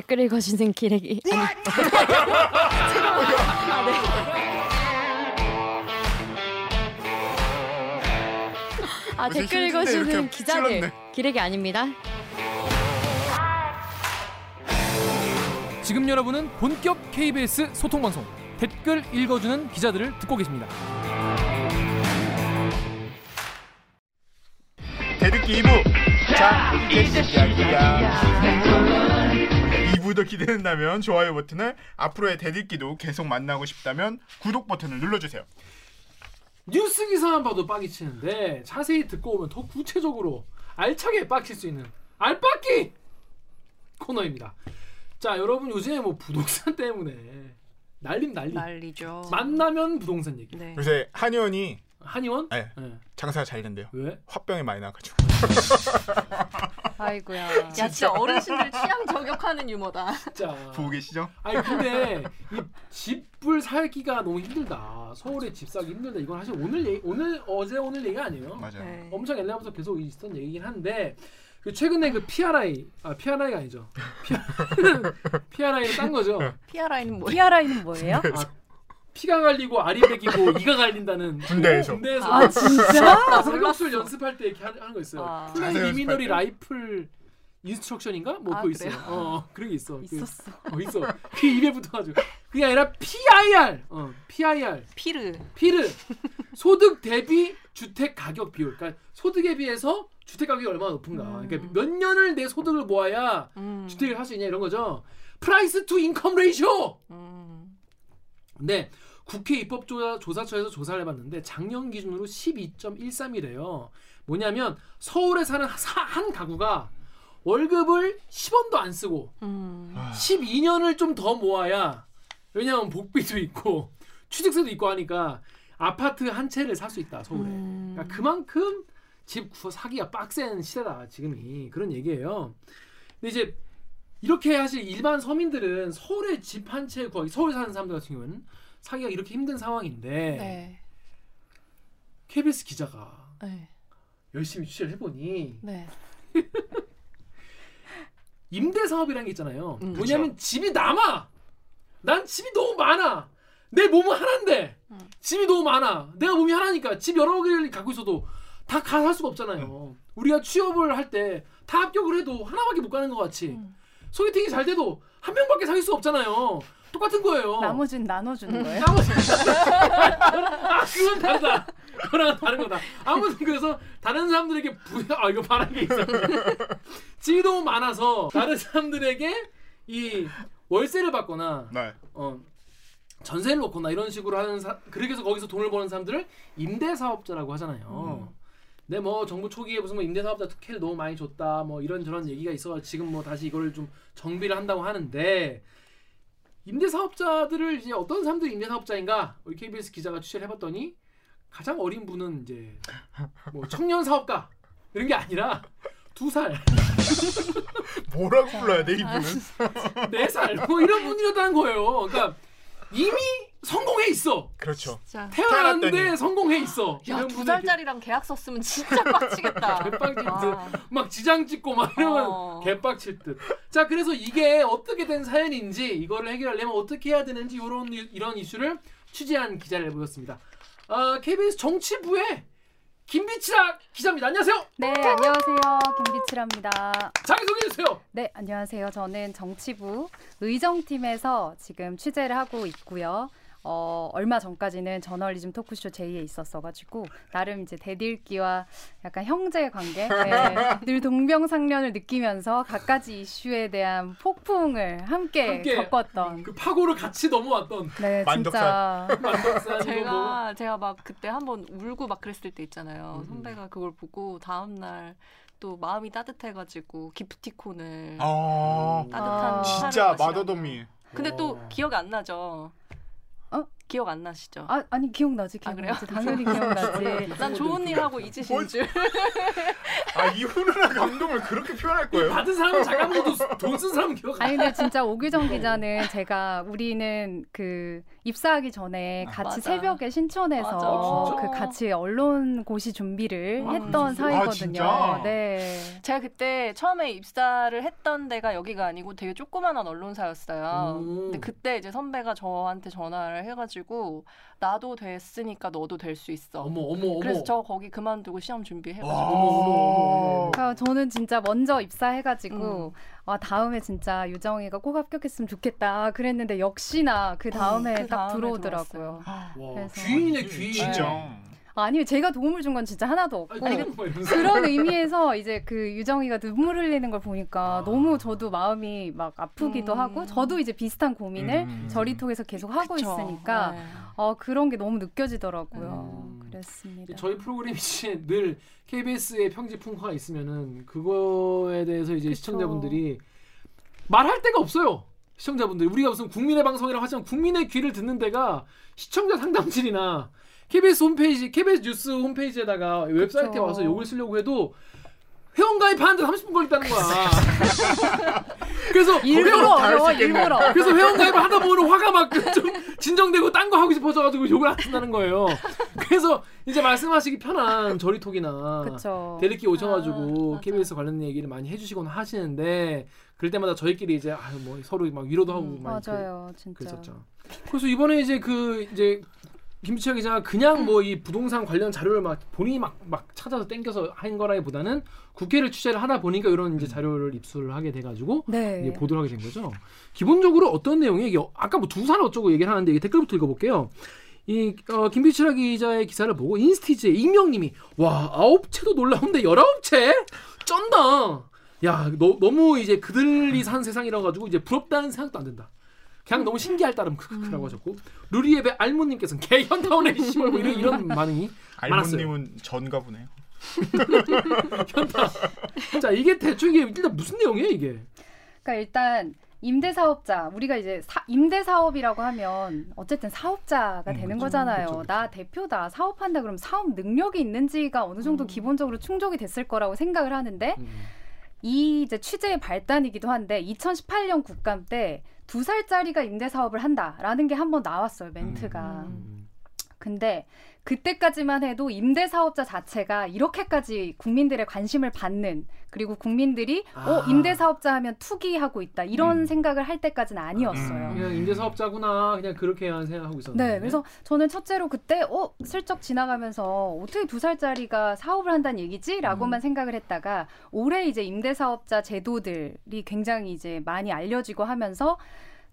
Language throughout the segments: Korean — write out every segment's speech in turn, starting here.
댓글 읽어주는 기레기. 아니. 아, 댓글 읽어주는 기자들. 기레기 아닙니다. 지금 여러분은 본격 KBS 소통방송 댓글 읽어주는 기자들을 듣고 계십니다. 대듣기 2부. 자, 이제 시작이야. 2부 더 기대된다면 좋아요 버튼을, 앞으로의 대듣기도 계속 만나고 싶다면 구독 버튼을 눌러주세요. 뉴스 기사만 봐도 빡이 치는데 자세히 듣고 오면 더 구체적으로 알차게 빡칠 수 있는 알빡기 코너입니다. 자, 여러분 요즘에 뭐 부동산 때문에 난리죠. 만나면 부동산 얘기. 네. 요새 한의원이 네. 네. 장사가 잘 된대요. 왜? 화병이 많이 나가지고. 아이고야. 야, 진짜 어르신들 취향 저격하는 유머다. 진짜. 보고 계시죠? 아니 근데 이 집을 살기가 너무 힘들다. 서울에 집 사기 힘들다. 이건 사실 오늘 얘기 아니에요. 맞아요. 네. 엄청 옛날부터 계속 있었던 얘기긴 한데. 그 최근에 그 PRI가 아니죠. PRI는 딴 거죠. PRI는 뭐예요? 아, 피가 갈리고 알이 배기고 이가 갈린다는 군대에서. 아 진짜? 사격술 연습할 때 이렇게 하는 거 있어요. 아. 플레이 미미너리 라이플 인스트럭션인가? 뭐 그거 있어요. 그런 게 있어. 있었어. 있어. 그 입에 붙어가지고. 그게 아니라 PIR. PIR. 피르. 소득 대비 주택 가격 비율. 그러니까 소득에 비해서 주택 가격이 얼마나 높은가. 그러니까 몇 년을 내 소득을 모아야 주택을 할 수 있냐 이런 거죠. Price to Income Ratio. 근데 국회 입법조사처에서 조사를 해봤는데 작년 기준으로 12.13이래요. 뭐냐면 서울에 사는 한 가구가 월급을 10원도 안 쓰고 12년을 좀 더 모아야, 왜냐면 복비도 있고 취득세도 있고 하니까 아파트 한 채를 살 수 있다 서울에. 그러니까 그만큼 집 사기가 빡센 시대다 지금이, 그런 얘기예요. 근데 이제 이렇게 사실 일반 서민들은 서울에 집 한 채 구하기, 서울 사는 사람들 같은 경우는 사기가 이렇게 힘든 상황인데 네. KBS 기자가 네. 열심히 취재를 해보니 네. 임대사업이라는 게 있잖아요. 뭐냐면 집이 남아. 난 집이 너무 많아. 내 몸은 하나인데 집이 너무 많아. 내가 몸이 하나니까 집 여러 개를 갖고 있어도 다 갈 수가 없잖아요. 우리가 취업을 할 때 다 합격을 해도 하나밖에 못 가는 것 같이 소개팅이 잘 돼도 한 명밖에 사귈 수 없잖아요. 똑같은 거예요. 나머지는 나눠주는 거예요? 아, 그건 다르다. 그거랑 다른 거다. 아무튼 그래서 다른 사람들에게 이거 바란 게 있어요. 집이 너무 많아서 다른 사람들에게 이 월세를 받거나 네. 전세를 놓거나 이런 식으로 하는 그렇게 해서 거기서 돈을 버는 사람들을 임대사업자라고 하잖아요. 네, 뭐 정부 초기에 무슨 뭐 임대사업자 특혜를 너무 많이 줬다 뭐 이런저런 얘기가 있어서 지금 뭐 다시 이거를 좀 정비를 한다고 하는데, 임대사업자들을 이제 어떤 사람들이 임대사업자인가 우리 KBS 기자가 취재를 해봤더니 가장 어린 분은 이제 뭐 청년사업가 이런 게 아니라 2살 뭐라고 불러야 돼 이분은? 4살 뭐 이런 분이었다는 거예요. 그러니까 이미 성공해 있어. 그렇죠. 진짜. 태어났는데 성공해 있어. 야, 2살짜리랑 계약서 쓰면 진짜 빡치겠다. 개빡칠 듯. 막 지장 찍고 막 이러면 개빡칠 듯. 자, 그래서 이게 어떻게 된 사연인지, 이거를 해결하려면 어떻게 해야 되는지 이런 이슈를 취재한 기자를 해보겠습니다. KBS 정치부의 김빛이라 기자입니다. 안녕하세요. 네, 안녕하세요. 김빛이라입니다. 자기소개해주세요. 네, 안녕하세요. 저는 정치부 의정팀에서 지금 취재를 하고 있고요. 얼마 전까지는 저널리즘 토크쇼 제2에 있었어가지고 나름 이제 대들기와 약간 형제 관계, 네, 늘 동병상련을 느끼면서 갖가지 이슈에 대한 폭풍을 함께 겪었던, 그 파고를 같이 넘어왔던, 네, 진짜 만덕산. 제가 막 그때 한번 울고 막 그랬을 때 있잖아요. 선배가 그걸 보고 다음날 또 마음이 따뜻해가지고 기프티콘을 따뜻한 진짜 마더더미. 근데 또 기억이 안 나죠. 기억 안 나시죠? 아, 아니 기억나지. 기억나지. 아, 당연히 기억나지. 난 좋은 일 하고 잊으신 줄. 아, 이 훈훈한 감동을 그렇게 표현할 거예요? 받은 사람은 잠깐만 돈 쓴 사람은 기억 안 나. 아니 근데 진짜 옥유정 기자는 제가 우리는 그 입사하기 전에 같이 새벽에 신촌에서 그 같이 언론고시 준비를 했던 사이거든요. 아, 네. 제가 그때 처음에 입사를 했던 데가 여기가 아니고 되게 조그만한 언론사였어요. 근데 그때 이제 선배가 저한테 전화를 해가지고 나도 됐으니까 너도 될 수 있어. 어머, 어머, 그래서 저 거기 그만두고 시험 준비해가지고. 그러니까 저는 진짜 먼저 입사해가지고 아, 다음에 진짜 유정이가 꼭 합격했으면 좋겠다 그랬는데 역시나 그 다음에 딱 들어오더라고요. 그래서 귀인이네, 귀인. 진짜. 아니요, 제가 도움을 준 건 진짜 하나도 없고. 아니, 그런 의미에서 이제 그 유정이가 눈물 흘리는 걸 보니까 너무 저도 마음이 막 아프기도 하고, 저도 이제 비슷한 고민을 저리 통해서 계속 하고 있으니까 그런 게 너무 느껴지더라고요. 그렇습니다. 저희 프로그램이 늘 KBS의 평지 풍화가 있으면은 그거에 대해서 이제 시청자분들이 말할 데가 없어요. 시청자분들이 우리가 무슨 국민의 방송이라고 하지만 국민의 귀를 듣는 데가 시청자 상담실이나 KBS 홈페이지, KBS 뉴스 홈페이지에다가 웹사이트에 와서 욕을 쓰려고 해도 회원가입하는데 30분 걸린다는 거야. 그래서 일부러. 그래서 회원가입을 하다 보면 화가 막 좀 진정되고 딴 거 하고 싶어져가지고 욕을 안 쓴다는 거예요. 그래서 이제 말씀하시기 편한 저리톡이나 대리기 오셔가지고 KBS 관련 얘기를 많이 해주시거나 하시는데 그럴 때마다 저희끼리 이제 뭐 서로 막 위로도 하고 많이 맞아요, 진짜. 그랬었죠. 그래서 이번에 이제 김빛이라 기자가 그냥 뭐 이 부동산 관련 자료를 막 본인이 막 찾아서 땡겨서 한 거라기보다는 국회를 취재를 하다 보니까 이런 이제 자료를 입수를 하게 돼가지고 이제 보도를 하게 된 거죠. 기본적으로 어떤 내용이 아까 뭐 두산 어쩌고 얘기를 하는데 이 댓글부터 읽어볼게요. 이 김빛이라 기자의 기사를 보고 인스티지의 익명님이 와 9채도 놀라운데 19채? 쩐다. 야 너무 이제 그들이 산 세상이라 가지고 이제 부럽다는 생각도 안 든다. 그냥 너무 신기할 따름 크크크라고 하셨고 루리앱의 알모님께서는 개현타운에 심을 뭐 이런 반응이 많았어요. 알모님은 전가 보네요. 현타. 자 이게 대충 이게 일단 무슨 내용이에요 이게? 그러니까 일단 임대사업자 우리가 이제 임대사업이라고 하면 어쨌든 사업자가 되는 거잖아요. 그렇죠. 나 대표다 사업한다 그러면 사업 능력이 있는지가 어느 정도 기본적으로 충족이 됐을 거라고 생각을 하는데 이 이제 취재의 발단이기도 한데 2018년 국감 때 2살짜리가 임대사업을 한다라는 게 한번 나왔어요, 멘트가. 근데 그때까지만 해도 임대사업자 자체가 이렇게까지 국민들의 관심을 받는 그리고 국민들이 임대사업자 하면 투기하고 있다 이런 생각을 할 때까지는 아니었어요. 그냥 임대사업자구나 그냥 그렇게만 생각하고 있었는데 네, 그래서 저는 첫째로 그때 슬쩍 지나가면서 어떻게 2살짜리가 사업을 한다는 얘기지? 라고만 생각을 했다가 올해 이제 임대사업자 제도들이 굉장히 이제 많이 알려지고 하면서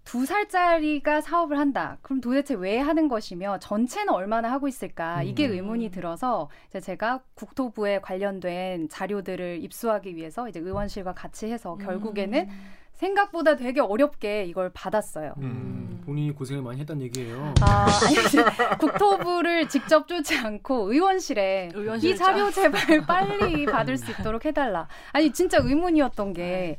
2살짜리가 사업을 한다. 그럼 도대체 왜 하는 것이며 전체는 얼마나 하고 있을까? 이게 의문이 들어서 이제 제가 국토부에 관련된 자료들을 입수하기 위해서 이제 의원실과 같이 해서 결국에는 생각보다 되게 어렵게 이걸 받았어요. 본인이 고생을 많이 했단 얘기예요. 아니, 국토부를 직접 쫓지 않고 의원실에 이 자료 제발 빨리 받을 수 있도록 해달라. 아니 진짜 의문이었던 게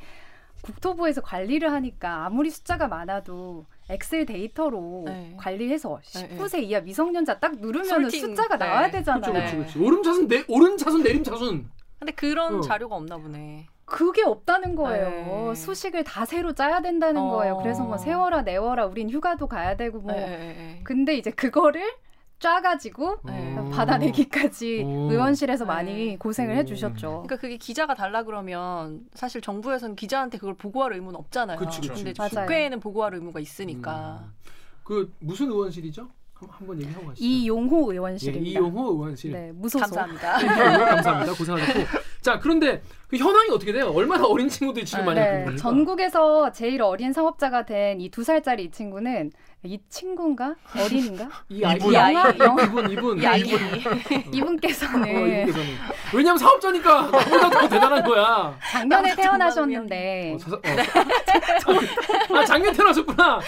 국토부에서 관리를 하니까 아무리 숫자가 많아도 엑셀 데이터로 관리해서 19세 이하 미성년자 딱 누르면 숫자가 나와야 되잖아요. 그렇죠. 오른 차순 내림 차순. 근데 그런 자료가 없나 보네. 그게 없다는 거예요. 수식을 다 새로 짜야 된다는 거예요. 그래서 뭐 세워라 내워라 우린 휴가도 가야 되고 뭐. 근데 이제 그거를 짜가지고 받아내기까지 의원실에서 많이 고생을 해주셨죠. 그러니까 그게 기자가 달라 그러면 사실 정부에서는 기자한테 그걸 보고할 의무는 없잖아요. 근데 국회에는 보고할 의무가 있으니까. 그 무슨 의원실이죠? 한번 얘기하고 가시죠. 이용호 의원실입니다. 예, 이용호 의원실. 네, 무소속. 감사합니다. 감사합니다. 고생하셨고. 자, 그런데 그 현황이 어떻게 돼요? 얼마나 어린 친구들이 지금 많이 보는 거예요? 전국에서 제일 어린 사업자가 된 이 2살짜리 이 친구는 이 친구인가? 어린인가? 이분께서는 왜냐면 사업자니까 보다 더 대단한 거야. 작년에 태어나셨는데 작년에 태어나셨구나.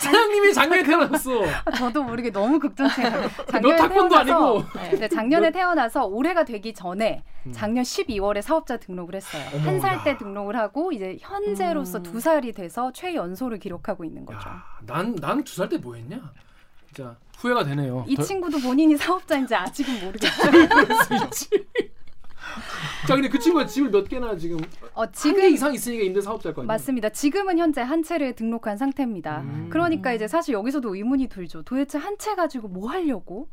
사장님이 작년에 태어나셨어. 저도 모르게 너무 극단적이야. 작년에 태어나서 아니고. 네, 작년에 태어나서 올해가 되기 전에 작년 12월에 사업자 등록을 했어요. 한 살 때 등록을 하고 이제 현재로서 2살이 돼서 최연소를 기록하고 있는 거죠. 난 2살 때 뭐 했냐? 진짜 후회가 되네요. 이 친구도 본인이 사업자인지 아직은 모르겠어요. 자, 근데 그 친구가 집을 몇 개나 지금, 지금 한 개 이상 있으니까 임대사업자일 거 아니에요? 맞습니다. 지금은 현재 한 채를 등록한 상태입니다. 그러니까 이제 사실 여기서도 의문이 들죠. 도대체 한 채 가지고 뭐 하려고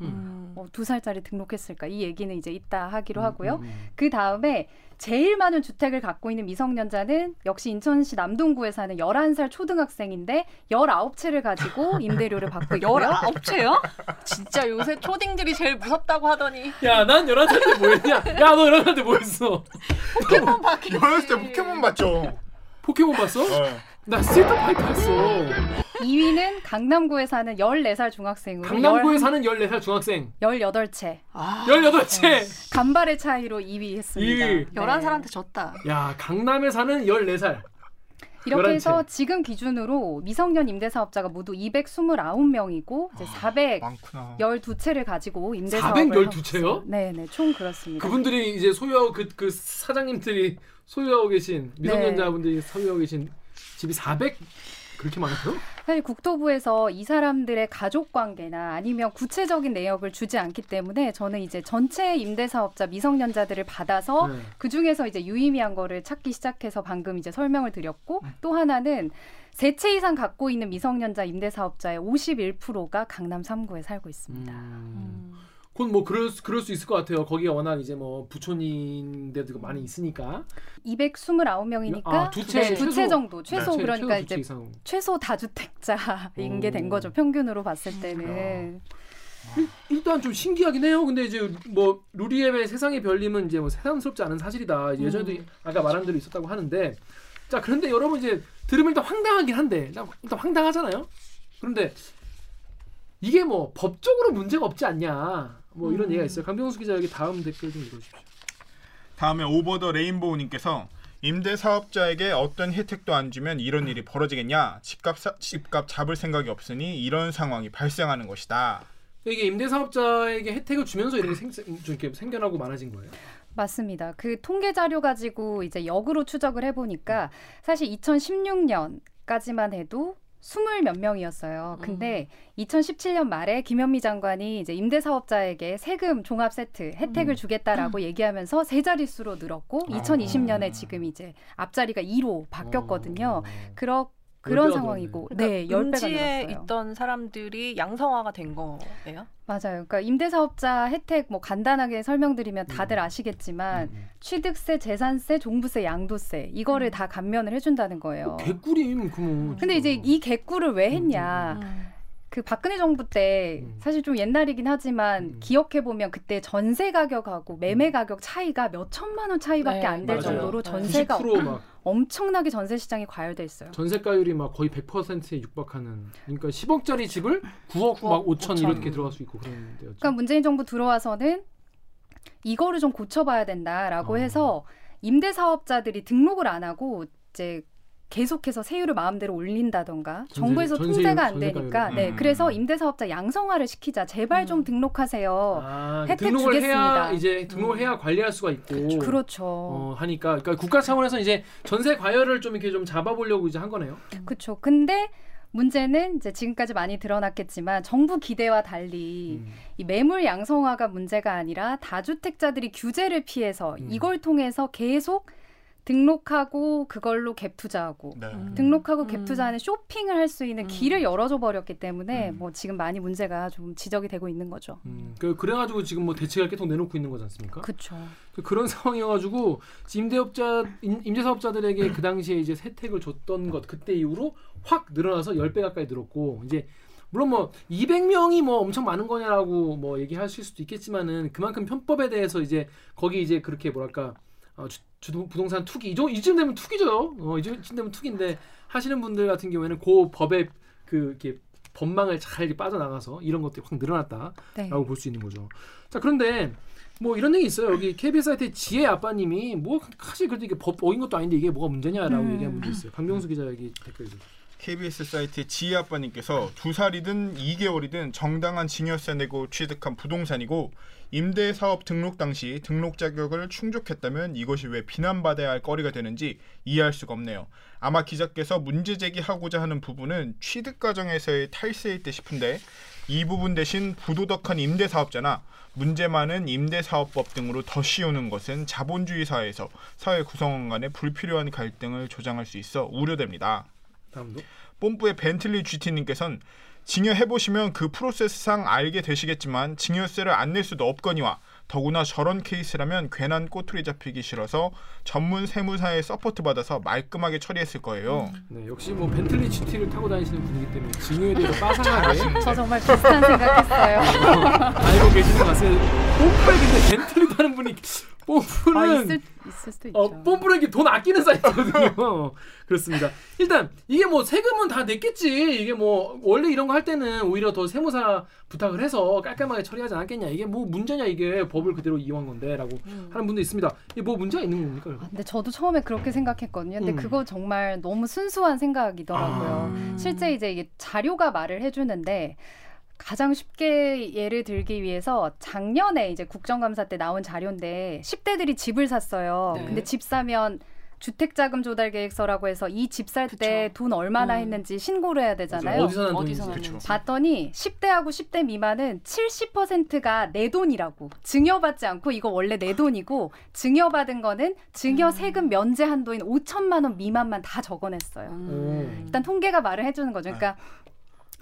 2살짜리 등록했을까? 이 얘기는 이제 이따 하기로 하고요. 그 다음에 제일 많은 주택을 갖고 있는 미성년자는 역시 인천시 남동구에 사는 11살 초등학생인데 19채를 가지고 임대료를 받고 있고요. 19채요? 진짜 요새 초딩들이 제일 무섭다고 하더니. 야, 난 11살인데 뭐 했냐? 야, 너 11살인데 뭐 했어? 포켓몬 봤겠지. 11살 포켓몬 봤죠. 포켓몬 봤어? 네. 나 스트리트 파이터 했어. 2위는 강남구에 사는 14살 중학생으로. 강남구에 사는 14살 중학생. 18채. 18채. 네. 간발의 차이로 2위 했습니다. 2위. 11살한테 졌다. 야, 강남에 사는 14살. 이렇게 11채. 해서 지금 기준으로 미성년 임대사업자가 모두 229명이고 이제 412채를 가지고 임대사업을 412채요? 네네, 총 그렇습니다. 그분들이 이제 소유하고 그 사장님들이 소유하고 계신, 미성년자분들이 네. 소유하고 계신 집이 400? 그렇게 많았어요? 사실 국토부에서 이 사람들의 가족관계나 아니면 구체적인 내역을 주지 않기 때문에 저는 이제 전체 임대사업자 미성년자들을 받아서 네. 그중에서 이제 유의미한 거를 찾기 시작해서 방금 이제 설명을 드렸고 또 하나는 3채 이상 갖고 있는 미성년자 임대사업자의 51%가 강남 3구에 살고 있습니다. 그건 뭐 그럴 수 있을 것 같아요. 거기가 워낙 이제 뭐 부촌인데도 많이 있으니까. 229명이니까 두 채 정도. 최소 네, 그러니까 최소 이제 최소 다주택자인 게 된 거죠. 평균으로 봤을 때는. 일단 좀 신기하긴 해요. 근데 이제 뭐 루리앱의 세상의 별림은 이제 뭐 새삼스럽지 않은 사실이다. 예전에도 아까 말한 대로 있었다고 하는데. 자, 그런데 여러분 이제 들으면 일단 황당하긴 한데, 일단 황당하잖아요. 그런데 이게 뭐 법적으로 문제가 없지 않냐, 뭐 이런 얘기가 있어요. 강병수 기자, 여기 다음 댓글 좀 읽어주십시오. 다음에 오버 더 레인보우 님께서, 임대사업자에게 어떤 혜택도 안 주면 이런 일이 벌어지겠냐, 집값 잡을 생각이 없으니 이런 상황이 발생하는 것이다. 이게 임대사업자에게 혜택을 주면서 이런 게 이렇게 생겨나고 많아진 거예요? 맞습니다. 그 통계 자료 가지고 이제 역으로 추적을 해보니까 사실 2016년까지만 해도 20몇 명이었어요. 근데 2017년 말에 김현미 장관이 이제 임대사업자에게 세금 종합 세트 혜택을 주겠다라고 얘기하면서 세 자릿수로 늘었고 2020년에 지금 이제 앞자리가 2로 바뀌었거든요. 그런 상황이고, 네, 10배가 늘었어요. 음지에 있던 사람들이 양성화가 된 거예요? 맞아요. 그러니까 임대사업자 혜택 뭐 간단하게 설명드리면 다들 아시겠지만 취득세, 재산세, 종부세, 양도세 이거를 다 감면을 해준다는 거예요. 개꿀임. 근데 이제 이 개꿀을 왜 했냐? 그 박근혜 정부 때 사실 좀 옛날이긴 하지만 기억해보면 그때 전세 가격하고 매매 가격 차이가 몇 천만 원 차이밖에 네, 안 될 정도로 전세가 90% 막. 엄청나게 전세 시장이 과열돼 있어요. 전세가율이 막 거의 100%에 육박하는. 그러니까 10억짜리 집을 9억 막 5천 이렇게 들어갈 수 있고 그런 데였죠. 그러니까 문재인 정부 들어와서는 이거를 좀 고쳐봐야 된다라고 해서 임대사업자들이 등록을 안 하고 이제 계속해서 세율을 마음대로 올린다던가 정부에서 통제가 안 되니까 네, 그래서 임대사업자 양성화를 시키자. 제발 좀 등록하세요. 혜택 등록을 주겠습니다. 해야 이제 등록해야 관리할 수가 있고. 그렇죠. 하니까 그러니까 국가 차원에서 이제 전세 과열을 좀 이렇게 좀 잡아보려고 이제 한 거네요. 그렇죠. 근데 문제는 이제 지금까지 많이 드러났겠지만 정부 기대와 달리 이 매물 양성화가 문제가 아니라 다주택자들이 규제를 피해서 이걸 통해서 계속 등록하고 그걸로 갭 투자하고 네. 등록하고 갭 투자하는 쇼핑을 할 수 있는 길을 열어줘 버렸기 때문에 뭐 지금 많이 문제가 좀 지적이 되고 있는 거죠. 그래가지고 지금 뭐 대책을 계속 내놓고 있는 거지 않습니까? 그렇죠. 그런 상황이어가지고 임대사업자들에게 그 당시에 이제 혜택을 줬던 것 그때 이후로 확 늘어나서 10배 가까이 늘었고 이제 물론 뭐 200명이 뭐 엄청 많은 거냐라고 뭐 얘기하실 수도 있겠지만은 그만큼 편법에 대해서 이제 거기 이제 그렇게 뭐랄까 부동산 투기 이쯤 되면 투기죠. 이쯤 되면 투기인데 하시는 분들 같은 경우에는 그 법의 이렇게 법망을 잘 빠져나가서 이런 것들이 확 늘어났다라고 네. 볼 수 있는 거죠. 자, 그런데 뭐 이런 얘기 있어요. 여기 KBS 사이트에 지혜 아빠님이 뭐 사실 그래도 이게 법 어긴 것도 아닌데 이게 뭐가 문제냐라고 얘기한 분도 있어요. 강병수 기자, 여기 댓글 좀. KBS 사이트의 지혜아빠님께서 2살이든 2개월이든 정당한 증여세 내고 취득한 부동산이고 임대사업 등록 당시 등록 자격을 충족했다면 이것이 왜 비난받아야 할 거리가 되는지 이해할 수가 없네요. 아마 기자께서 문제 제기하고자 하는 부분은 취득 과정에서의 탈세일 때 싶은데 이 부분 대신 부도덕한 임대사업자나 문제 많은 임대사업법 등으로 덧씌우는 것은 자본주의 사회에서 사회 구성원 간의 불필요한 갈등을 조장할 수 있어 우려됩니다. 다음도? 뽐뿌의 벤틀리 GT님께서는 증여해보시면 그 프로세스상 알게 되시겠지만 증여세를 안 낼 수도 없거니와 더구나 저런 케이스라면 괜한 꼬투리 잡히기 싫어서 전문 세무사의 서포트 받아서 말끔하게 처리했을 거예요. 네, 역시 뭐 벤틀리 GT를 타고 다니시는 분이기 때문에 증여에 대해서 빠삭하게 저 정말 비슷한 생각했어요. 알고 계시는 것 같습니다. 뽐뿌에 근데 벤틀리 타는 분이 뽐뿌는 있을 수도 있죠. 뽐뿌는 이게 돈 아끼는 사이트거든요. 그렇습니다. 일단 이게 뭐 세금은 다 냈겠지. 이게 뭐 원래 이런 거 할 때는 오히려 더 세무사 부탁을 해서 깔끔하게 처리하지 않았겠냐. 이게 뭐 문제냐 이게 법을 그대로 이용한 건데 라고 하는 분도 있습니다. 이게 뭐 문제가 있는 겁니까? 아, 근데 저도 처음에 그렇게 생각했거든요. 근데 그거 정말 너무 순수한 생각이더라고요. 실제 이제 이게 자료가 말을 해주는데 가장 쉽게 예를 들기 위해서 작년에 이제 국정감사 때 나온 자료인데 10대들이 집을 샀어요. 네. 근데 집 사면 주택자금조달계획서라고 해서 이 집 살 때 돈 얼마나 했는지 신고를 해야 되잖아요. 어디서 났는지. 봤더니 10대하고 10대 미만은 70%가 내 돈이라고. 증여받지 않고 이거 원래 내 돈이고 증여받은 거는 증여세금 면제 한도인 5천만 원 미만만 다 적어냈어요. 일단 통계가 말을 해주는 거죠. 그러니까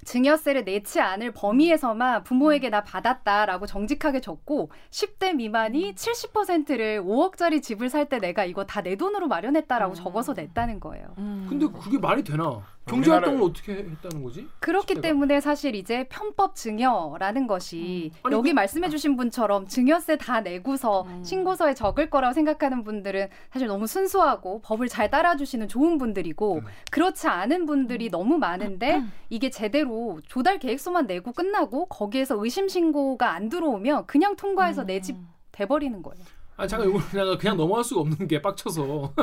증여세를 내지 않을 범위에서만 부모에게 나 받았다라고 정직하게 적고 10대 미만이 70%를 5억짜리 집을 살 때 내가 이거 다 내 돈으로 마련했다라고 적어서 냈다는 거예요. 근데 그게 말이 되나? 경제활동을 어떻게 했다는 거지? 그렇기 10대가? 때문에 사실 이제 편법 증여라는 것이 아니, 여기 말씀해 주신 분처럼 증여세 다 내고서 신고서에 적을 거라고 생각하는 분들은 사실 너무 순수하고 법을 잘 따라주시는 좋은 분들이고 그렇지 않은 분들이 너무 많은데 이게 제대로 조달 계획서만 내고 끝나고 거기에서 의심 신고가 안 들어오면 그냥 통과해서 내 집 돼버리는 거예요. 아 잠깐 이거 그냥 넘어갈 수가 없는 게 빡쳐서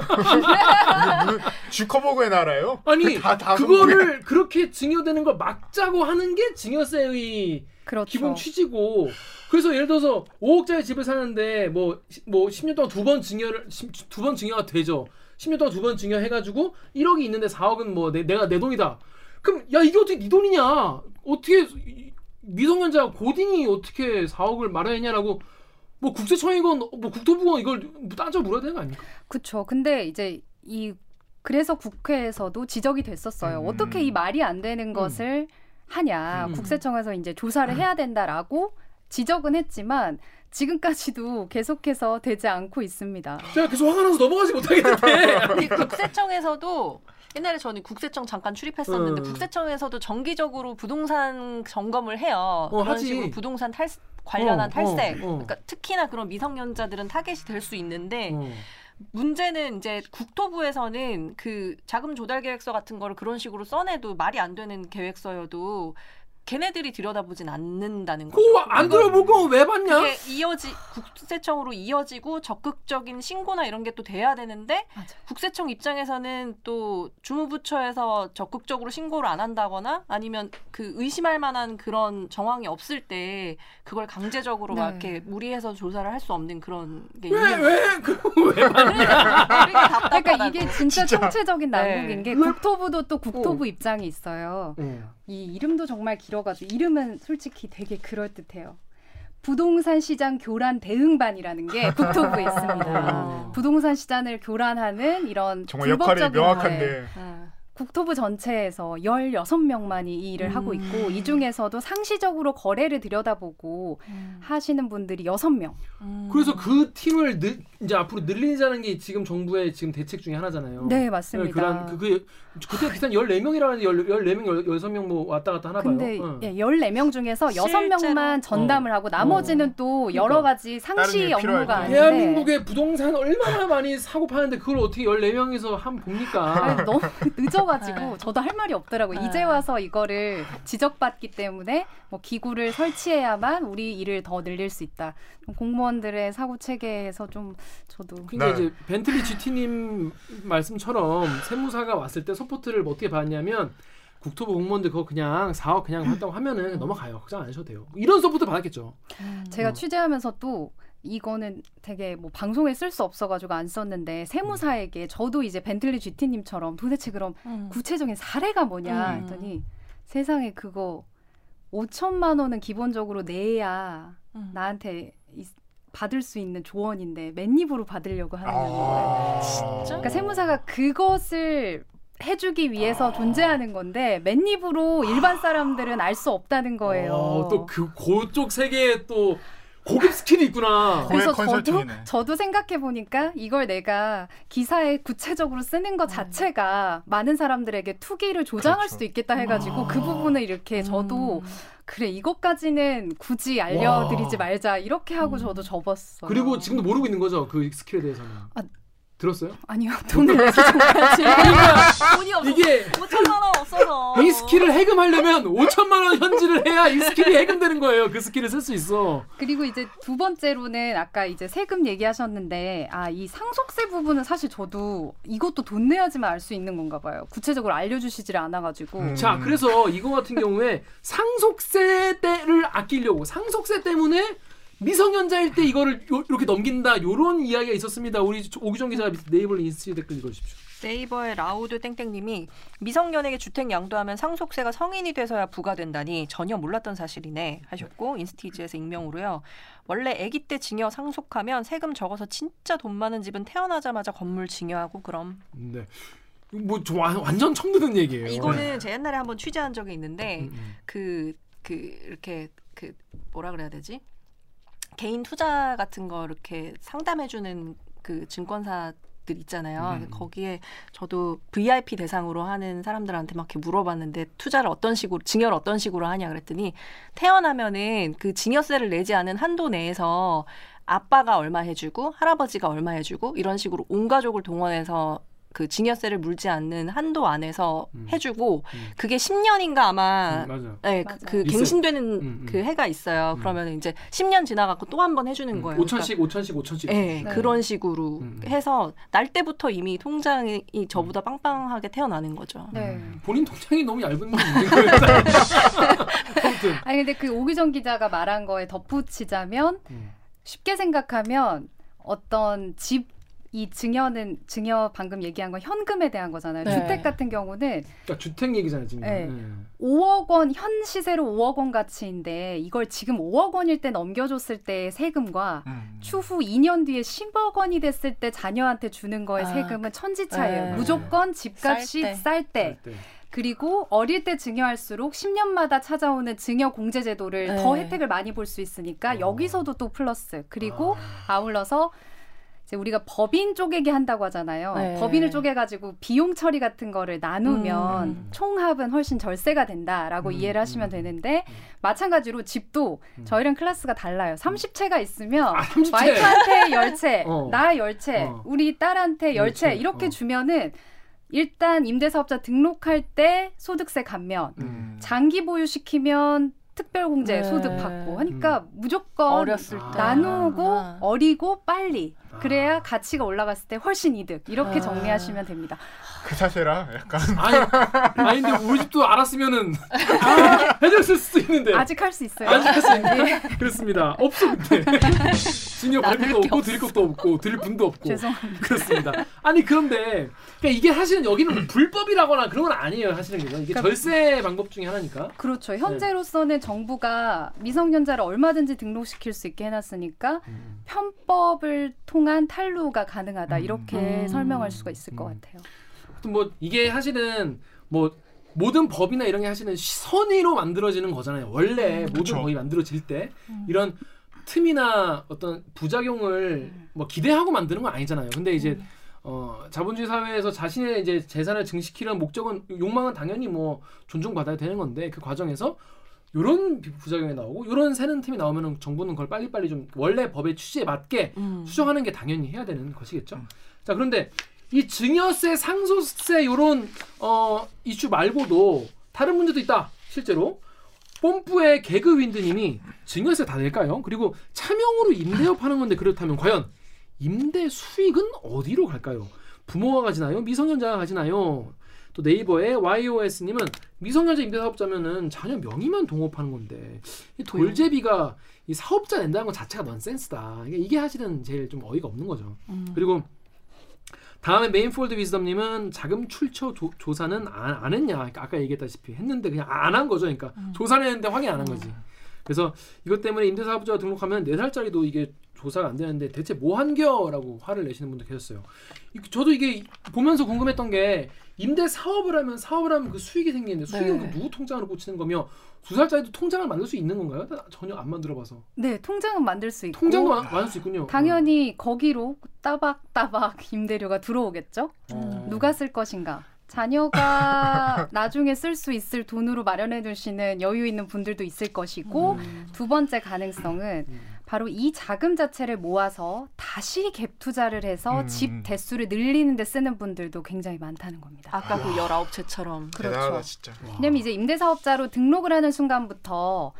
주커버그의 나라예요? 아니 다 그거를 그렇게 증여되는 걸 막자고 하는 게 증여세의 그렇죠. 기본 취지고 그래서 예를 들어서 5억짜리 집을 사는데 뭐 10년 동안 두 번 증여가 되죠. 10년 동안 두 번 증여해가지고 1억이 있는데 4억은 뭐 내가 내 돈이다. 그럼 야 이게 어떻게 네 돈이냐? 어떻게 미성년자 고딩이 어떻게 4억을 말아야냐라고. 뭐 국세청이건 뭐 국토부건 이걸 따져 물어야 되는 거 아닙니까? 그렇죠. 근데 이제 그래서 국회에서도 지적이 됐었어요. 어떻게 이 말이 안 되는 것을 하냐. 국세청에서 이제 조사를 해야 된다라고 지적은 했지만 지금까지도 계속해서 되지 않고 있습니다. 제가 계속 화가 나서 넘어가지 못하겠는데. 국세청에서도 옛날에 저는 국세청 잠깐 출입했었는데 국세청에서도 정기적으로 부동산 점검을 해요. 그런 하지. 식으로 부동산 관련한 탈세. 그러니까 특히나 그런 미성년자들은 타겟이 될 수 있는데 문제는 이제 국토부에서는 그 자금 조달 계획서 같은 거를 그런 식으로 써내도 말이 안 되는 계획서여도 걔네들이 들여다보진 않는다는 거죠. 안 들여보고 왜 봤냐? 이게 국세청으로 이어지고 적극적인 신고나 이런 게 또 돼야 되는데 맞아요. 국세청 입장에서는 또 주무부처에서 적극적으로 신고를 안 한다거나 아니면 그 의심할 만한 그런 정황이 없을 때 그걸 강제적으로 막 이렇게 무리해서 조사를 할 수 없는 그런 게 왜 봤냐? 그러니까 이게 진짜 총체적인 난국인 게 국토부도 또 국토부 입장이 있어요. 이 이름도 정말 길어가지고 이름은 솔직히 되게 그럴듯해요. 부동산 시장 교란 대응반이라는 게 국토부에 있습니다. 부동산 시장을 교란하는 이런 정말 역할이 명확한데 국토부 전체에서 16명만이 이 일을 하고 있고 이 중에서도 상시적으로 거래를 들여다보고 하시는 분들이 6명. 그래서 그 팀을 이제 앞으로 늘리자는 게 지금 정부의 지금 대책 중에 하나잖아요. 네, 맞습니다. 그때 비슷한 14명이라는 14명, 16명 뭐 왔다 갔다 하나 근데, 봐요. 근데 14명 중에서 6명만 전담을 하고 나머지는 또 여러 가지 상시 업무가 아닌데 대한민국의 부동산 얼마나 많이 사고 파는데 그걸 어떻게 14명에서 한 봅니까? 아니, 너무 늦어 커가지고 네. 저도 할 말이 없더라고요. 네. 이제 와서 이거를 지적받기 때문에 뭐 기구를 설치해야만 우리 일을 더 늘릴 수 있다. 공무원들의 사고체계에서 좀 저도. 근데 네. 이제 벤틀리 GT님 말씀처럼 세무사가 왔을 때 서포트를 뭐 어떻게 받냐면 국토부 공무원들 그거 그냥 사업 그냥 활동하면은 넘어가요. 걱정 안 하셔도 돼요. 이런 서포트 받았겠죠. 제가 취재하면서 또 이거는 되게 뭐 방송에 쓸 수 없어가지고 안 썼는데 세무사에게 저도 이제 벤틀리 GT님처럼 도대체 그럼 구체적인 사례가 뭐냐 했더니 세상에 그거 5천만 원은 기본적으로 내야 나한테 받을 수 있는 조언인데 맨입으로 받으려고 하는 거예요. 진짜? 그러니까 세무사가 그것을 해주기 위해서 존재하는 건데 맨입으로 일반 사람들은 알 수 없다는 거예요. 또 그쪽 세계에 또 고급 스킬이 있구나. 그래서 저도 생각해보니까 이걸 내가 기사에 구체적으로 쓰는 것 자체가 많은 사람들에게 투기를 조장할 그렇죠. 수도 있겠다 해가지고 그 부분을 이렇게 저도 그래 이것까지는 굳이 알려드리지 말자 이렇게 하고 저도 접었어요. 그리고 지금도 모르고 있는 거죠? 그 스킬에 대해서는. 들었어요? 아니요. 돈을 내기 전까지. 돈이 없어. 이게 5천만 원 없어서. 이 스킬을 해금하려면 5천만 원 현질을 해야 이 스킬이 해금되는 거예요. 그 스킬을 쓸 수 있어. 그리고 이제 두 번째로는 아까 이제 세금 얘기하셨는데 이 상속세 부분은 사실 저도 이것도 돈 내야지만 알 수 있는 건가 봐요. 구체적으로 알려주시질 않아가지고. 자, 그래서 이거 같은 경우에 상속세 때를 아끼려고 상속세 때문에 미성년자일 때 이거를 이렇게 넘긴다 요런 이야기가 있었습니다. 우리 옥유정 기자 네이버 인스티 댓글 읽어주십시오. 네이버의 라우드 땡땡님이 미성년에게 주택 양도하면 상속세가 성인이 돼서야 부과된다니 전혀 몰랐던 사실이네 하셨고 인스티지에서 익명으로요. 원래 아기 때 징여 상속하면 세금 적어서 진짜 돈 많은 집은 태어나자마자 건물 징여하고 그럼. 네. 뭐 저 완전 처음 듣는 얘기예요. 이거는 제 옛날에 한번 취재한 적이 있는데 이렇게 뭐라 그래야 되지? 개인 투자 같은 거 이렇게 상담해주는 그 증권사들 있잖아요. 거기에 저도 VIP 대상으로 하는 사람들한테 막 이렇게 물어봤는데 투자를 어떤 식으로, 징여를 어떤 식으로 하냐 그랬더니 태어나면은 그 징여세를 내지 않은 한도 내에서 아빠가 얼마 해주고 할아버지가 얼마 해주고 이런 식으로 온 가족을 동원해서 그 징여세를 물지 않는 한도 안에서 해주고 그게 10년인가 아마 네, 그 갱신되는 그 해가 있어요. 그러면 이제 10년 지나갖고 또 한 번 해주는 거예요. 5천씩. 네, 네. 그런 식으로 해서 날 때부터 이미 통장이 저보다 빵빵하게 태어나는 거죠. 네. 본인 통장이 너무 얇은 건 있는 거예요. 아니 근데 그 옥유정 기자가 말한 거에 덧붙이자면 쉽게 생각하면 어떤 집 이 증여 방금 얘기한 건 현금에 대한 거잖아요. 네. 주택 같은 경우는 그러니까 주택 얘기잖아요. 지금. 네. 5억 원 현 시세로 5억 원 가치인데 이걸 지금 5억 원일 때 넘겨줬을 때의 세금과 추후 2년 뒤에 10억 원이 됐을 때 자녀한테 주는 거의 세금은 천지 차이예요. 네. 무조건 집값이 쌀 때. 그리고 어릴 때 증여할수록 10년마다 찾아오는 증여 공제 제도를 더 혜택을 많이 볼 수 있으니까 여기서도 또 플러스. 그리고 아울러서 우리가 법인 쪼개기 한다고 하잖아요. 네. 법인을 쪼개가지고 비용 처리 같은 거를 나누면 총합은 훨씬 절세가 된다라고 이해를 하시면 되는데 마찬가지로 집도 저희랑 클래스가 달라요. 30채가 있으면 와이프한테 10채, 나 10채, 우리 딸한테 10채 이렇게 주면은 일단 임대사업자 등록할 때 소득세 감면, 장기 보유시키면 특별공제 소득 받고 하니까 무조건 어렸을 때 나누고 어리고 빨리 그래야 가치가 올라갔을 때 훨씬 이득 이렇게 정리하시면 됩니다. 그 자세라 약간 아니 근데 우리 집도 알았으면은 해줬을 수도 있는데 아직 할 수 있어요. 아직 할 수 있는데 그렇습니다. 없어 근데 증여 발표도 없고 드릴 것도 없고 드릴 분도 없고 죄송합니다. 그렇습니다. 아니 그런데 그러니까 이게 사실은 여기는 불법이라거나 그런 건 아니에요. 사실은 이게 그러니까 절세 방법 중에 하나니까 그렇죠. 현재로서는 정부가 미성년자를 얼마든지 등록시킬 수 있게 해놨으니까 편법을 통한 탈루가 가능하다 이렇게 설명할 수가 있을 것 같아요. 또 뭐 이게 사실은 뭐 모든 법이나 이런 게 사실은 선의로 만들어지는 거잖아요. 원래 모든 법이 만들어질 때 이런 틈이나 어떤 부작용을 뭐 기대하고 만드는 건 아니잖아요. 근데 이제 자본주의 사회에서 자신의 이제 재산을 증식하려는 목적은 욕망은 당연히 뭐 존중받아야 되는 건데 그 과정에서 요런 부작용이 나오고 요런 새는 틈이 나오면은 정부는 그걸 빨리빨리 좀 원래 법의 취지에 맞게 수정하는 게 당연히 해야 되는 것이겠죠. 자 그런데 이 증여세, 상속세 이런 이슈 말고도 다른 문제도 있다. 실제로 뽐뿌의 개그 윈드님이 증여세 다 낼까요? 그리고 차명으로 임대업하는 건데 그렇다면 과연 임대 수익은 어디로 갈까요? 부모가 가지나요? 미성년자가 가지나요? 또 네이버의 YOS님은 미성년자 임대사업자면은 자녀 명의만 동업하는 건데 이 돌제비가 이 사업자 낸다는 것 자체가 넌센스다. 이게 사실은 제일 좀 어이가 없는 거죠. 그리고 다음에 메인폴드 위즈덤님은 자금 출처 조사는 안 했냐? 그러니까 아까 얘기했다시피 했는데 그냥 안 한 거죠. 그러니까 조사를 했는데 확인 안 한 거지. 그래서 이것 때문에 임대사업자 등록하면 4살짜리도 이게 조사가 안 되는데 대체 뭐 한겨라고 화를 내시는 분도 계셨어요. 저도 이게 보면서 궁금했던 게 임대 사업을 하면 그 수익이 생기는데 수익은 네. 그 누구 통장으로 꽂히는 거며 2살짜리도 통장을 만들 수 있는 건가요? 전혀 안 만들어봐서. 네, 통장은 만들 수 있고. 통장도 만들 수 있군요. 당연히 거기로 따박따박 임대료가 들어오겠죠. 누가 쓸 것인가. 자녀가 나중에 쓸 수 있을 돈으로 마련해 두시는 여유 있는 분들도 있을 것이고 두 번째 가능성은 바로 이 자금 자체를 모아서 다시 갭 투자를 해서 집 대수를 늘리는 데 쓰는 분들도 굉장히 많다는 겁니다. 아까 그 19채처럼. 그렇죠. 대단하다, 진짜. 왜냐면 이제 임대사업자로 등록을 하는 순간부터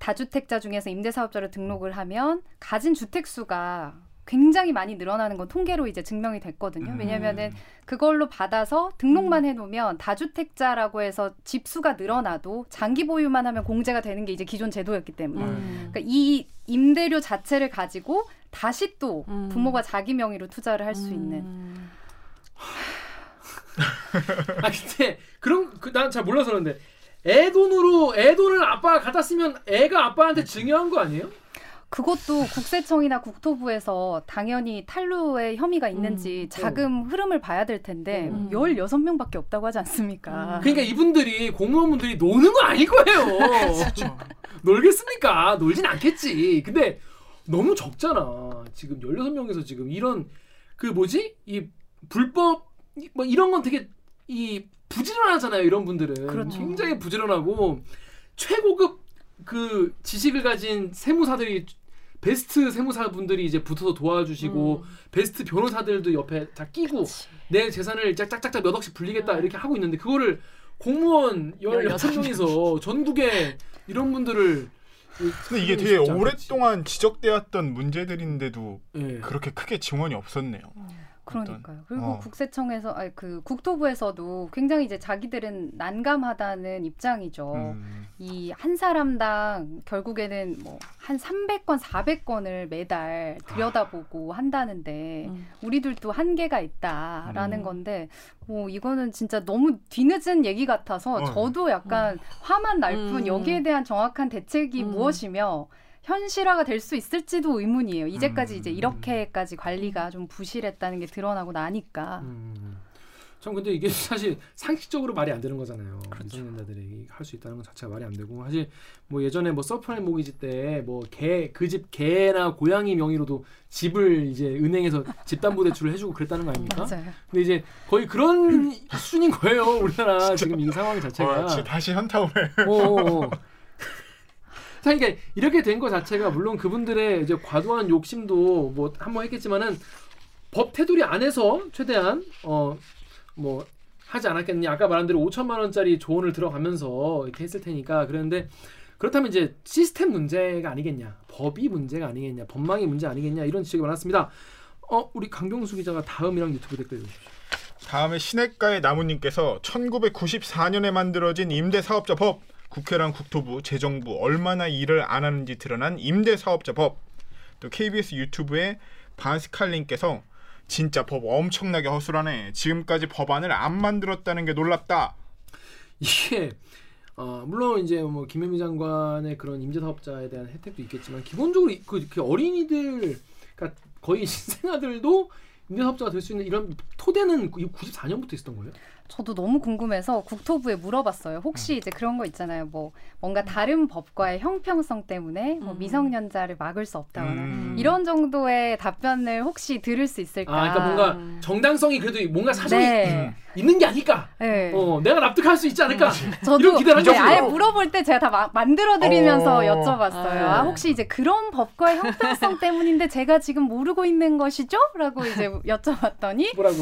다주택자 중에서 임대사업자로 등록을 하면 가진 주택수가 굉장히 많이 늘어나는 건 통계로 이제 증명이 됐거든요. 왜냐면은 그걸로 받아서 등록만 해놓으면 다주택자라고 해서 집수가 늘어나도 장기 보유만 하면 공제가 되는 게 이제 기존 제도였기 때문에 그러니까 이 임대료 자체를 가지고 다시 또 부모가 자기 명의로 투자를 할 수 있는. 아 근데 그럼 난 잘 몰라서 그런데 애 돈을 아빠가 갖다 쓰면 애가 아빠한테 증여한 거 아니에요? 그것도 국세청이나 국토부에서 당연히 탈루의 혐의가 있는지 자금 흐름을 봐야 될 텐데 16명밖에 없다고 하지 않습니까? 그러니까 이분들이 공무원분들이 노는 거 아닐 거예요. 그렇죠. 놀겠습니까? 놀진 않겠지. 근데 너무 적잖아. 지금 16명에서 지금 이런 그 뭐지? 이 불법 뭐 이런 건 되게 이 부지런하잖아요. 이런 분들은. 그렇죠. 굉장히 부지런하고 최고급 그 지식을 가진 세무사들이 베스트 세무사분들이 이제 붙어서 도와주시고 베스트 변호사들도 옆에 다 끼고 그치. 내 재산을 짝짝짝 몇 억씩 불리겠다 이렇게 하고 있는데 그거를 공무원 16명이서 전국에 이런 분들을 근데 이게 되게 오랫동안 지적되었던 문제들인데도 네. 그렇게 크게 지원이 없었네요. 그러니까요. 그리고 국세청에서 그 국토부에서도 굉장히 이제 자기들은 난감하다는 입장이죠. 이 한 사람당 결국에는 뭐 한 300건, 400건을 매달 들여다보고 한다는데 우리들도 한계가 있다라는 건데 뭐 이거는 진짜 너무 뒤늦은 얘기 같아서 저도 약간 화만 날 뿐 여기에 대한 정확한 대책이 무엇이며 현실화가 될 수 있을지도 의문이에요. 이제까지 이제 이렇게까지 관리가 좀 부실했다는 게 드러나고 나니까. 참 근데 이게 사실 상식적으로 말이 안 되는 거잖아요. 미성년자들이 할 수 있다는 건 자체가 말이 안 되고 사실 뭐 예전에 뭐 서프라임 모기지 때 뭐 개 그 집 개나 고양이 명의로도 집을 이제 은행에서 집담보 대출을 해주고 그랬다는 거 아닙니까? 맞아요. 근데 이제 거의 그런 수준인 거예요. 우리나라 지금 이 상황 자체가. 다시 현타 오네. 그러니까 이렇게 된 것 자체가 물론 그분들의 이제 과도한 욕심도 뭐 한번 했겠지만은 법 테두리 안에서 최대한 뭐 하지 않았겠느냐 아까 말한 대로 5천만 원짜리 조언을 들어가면서 이렇게 했을 테니까 그랬는데 그렇다면 이제 시스템 문제가 아니겠냐 법이 문제가 아니겠냐 법망이 문제 아니겠냐 이런 지적이 많았습니다. 우리 강병수 기자가 다음이랑 유튜브 댓글 읽어주십시오. 다음에 시냇가의 나무님께서 1994년에 만들어진 임대사업자 법 국회랑 국토부, 재정부 얼마나 일을 안 하는지 드러난 임대사업자 법. 또 KBS 유튜브의 바스칼님께서 진짜 법 엄청나게 허술하네. 지금까지 법안을 안 만들었다는 게 놀랍다. 이게 물론 이제 뭐 김현미 장관의 그런 임대사업자에 대한 혜택도 있겠지만 기본적으로 그 어린이들, 그러니까 거의 신생아들도 임대사업자가 될 수 있는 이런 토대는 94년부터 있었던 거예요? 저도 너무 궁금해서 국토부에 물어봤어요. 혹시 이제 그런 거 있잖아요. 뭐 뭔가 다른 법과의 형평성 때문에 뭐 미성년자를 막을 수 없다거나 이런 정도의 답변을 혹시 들을 수 있을까? 아, 그러니까 뭔가 정당성이 그래도 뭔가 사정이 네. 있는 게 아닐까? 네. 내가 납득할 수 있지 않을까? 저도 네, 아예 물어볼 때 제가 다 만들어드리면서 여쭤봤어요. 아, 혹시 이제 그런 법과의 형평성 때문인데 제가 지금 모르고 있는 것이죠? 라고 이제 여쭤봤더니 뭐라고?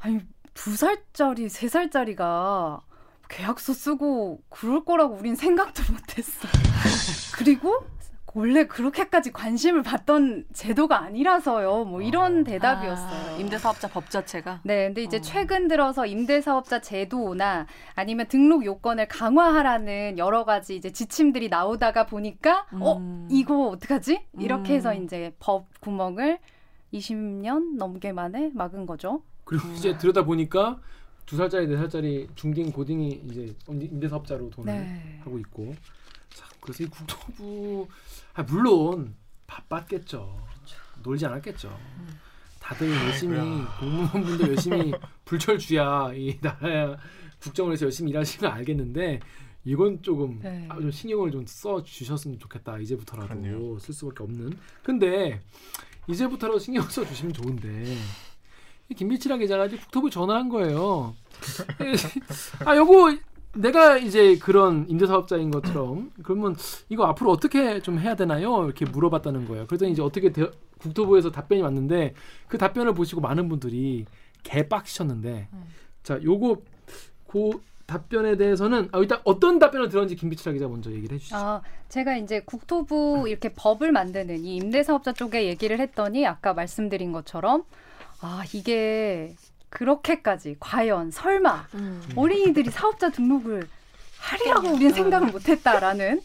아니 2살짜리, 3살짜리가 계약서 쓰고 그럴 거라고 우린 생각도 못했어. 그리고 원래 그렇게까지 관심을 받던 제도가 아니라서요. 뭐 이런 대답이었어요. 아, 임대사업자 법 자체가? 네. 근데 이제 최근 들어서 임대사업자 제도나 아니면 등록 요건을 강화하라는 여러 가지 이제 지침들이 나오다가 보니까 이거 어떡하지? 이렇게 해서 이제 법 구멍을 20년 넘게 만에 막은 거죠. 그리고 이제 들여다보니까 2살짜리, 4살짜리 중딩, 고딩이 이제 임대사업자로 돈을 네. 하고 있고 그래서 이 국토부 물론 바빴겠죠. 놀지 않았겠죠. 다들 열심히 공무원분들 열심히 불철주야 이 나라 국정을 해서 열심히 일하시는 걸 알겠는데 이건 조금 네. 좀 신경을 좀 써주셨으면 좋겠다. 이제부터라도 그렇네요. 쓸 수밖에 없는. 근데 이제부터라도 신경 써주시면 좋은데 김빛이라 기자가 국토부 전화한 거예요. 아, 요거 내가 이제 그런 임대사업자인 것처럼 그러면 이거 앞으로 어떻게 좀 해야 되나요? 이렇게 물어봤다는 거예요. 그랬더니 이제 어떻게 국토부에서 답변이 왔는데 그 답변을 보시고 많은 분들이 개빡치셨는데 자, 요거 그 답변에 대해서는 일단 어떤 답변을 들었는지 김빛이라 기자 먼저 얘기를 해주시죠. 제가 이제 국토부 이렇게 법을 만드는 이 임대사업자 쪽에 얘기를 했더니 아까 말씀드린 것처럼 이게 그렇게까지 과연 설마 어린이들이 사업자 등록을 하리라고 우리는 생각을 못했다라는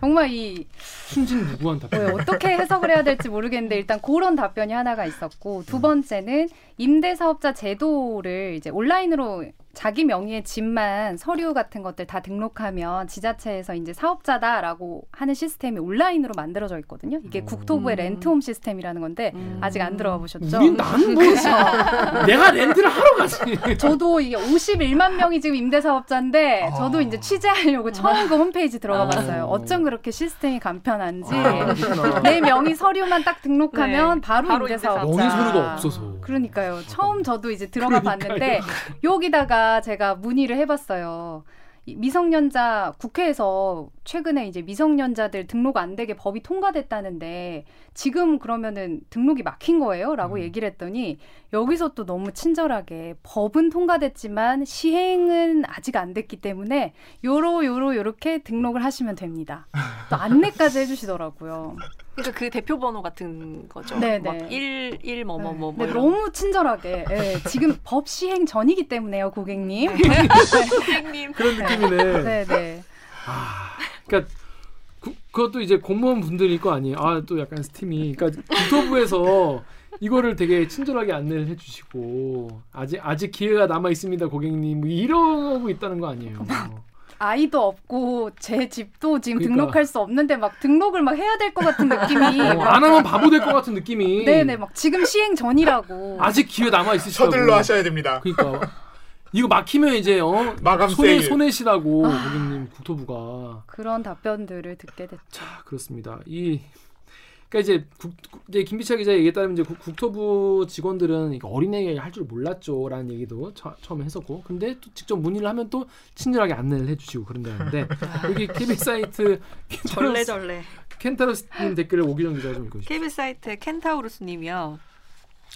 정말 이 순진무구한 답변. 어떻게 해석을 해야 될지 모르겠는데 일단 그런 답변이 하나가 있었고 두 번째는 임대사업자 제도를 이제 온라인으로 자기 명의의 집만 서류 같은 것들 다 등록하면 지자체에서 이제 사업자다라고 하는 시스템이 온라인으로 만들어져 있거든요. 이게 국토부의 렌트홈 시스템이라는 건데 아직 안 들어와 보셨죠? 나는 뭐지? 내가 렌트를 하러 가지. 저도 이게 51만 명이 지금 임대사업자인데 저도 이제 취재하려고 처음 그 홈페이지 들어가 봤어요. 어쩜 그렇게 시스템이 간편한지. 내 명의 서류만 딱 등록하면 네. 바로 임대사업자. 명의 서류가 없어서. 그러니까요. 처음 저도 이제 들어가 봤는데 여기다가 제가 문의를 해봤어요. 미성년자 국회에서 최근에 이제 미성년자들 등록 안 되게 법이 통과됐다는데 지금 그러면은 등록이 막힌 거예요? 라고 얘기를 했더니 여기서 또 너무 친절하게 법은 통과됐지만 시행은 아직 안 됐기 때문에 요렇게 등록을 하시면 됩니다. 또 안내까지 해주시더라고요. 그러니까 그 대표 번호 같은 거죠. 네네. 막 11 뭐뭐뭐. 네, 너무 친절하게. 네, 지금 법 시행 전이기 때문에요, 고객님. 고객님. 그런 느낌이네. 네네. 그러니까 그것도 이제 공무원 분들일 거 아니에요. 또 약간 스팀이. 그러니까 국토부에서 이거를 되게 친절하게 안내를 해주시고 아직 기회가 남아 있습니다, 고객님. 뭐 이러고 있다는 거 아니에요. 아이도 없고 제 집도 지금 그러니까. 등록할 수 없는데 막 등록을 막 해야 될 것 같은 느낌이 안 하면 바보 될 것 같은 느낌이 네네 막 지금 시행 전이라고 아직 기회 남아 있으시다고 서둘러 하셔야 됩니다. 그러니까 이거 막히면 이제 마감 세일 손해시라고 고객님 국토부가 그런 답변들을 듣게 됐죠. 자 그렇습니다. 그러니까 이제 김빛이라 기자 얘기에 따르면 이제 국토부 직원들은 이거 어린애 할 줄 몰랐죠라는 얘기도 처음에 했었고, 근데 또 직접 문의를 하면 또 친절하게 안내를 해주시고 그런다는데 여기 KBS 사이트 켄타우루스님 댓글을 옥유정 기자 좀 읽어주세요. KBS 사이트 켄타우루스님이요.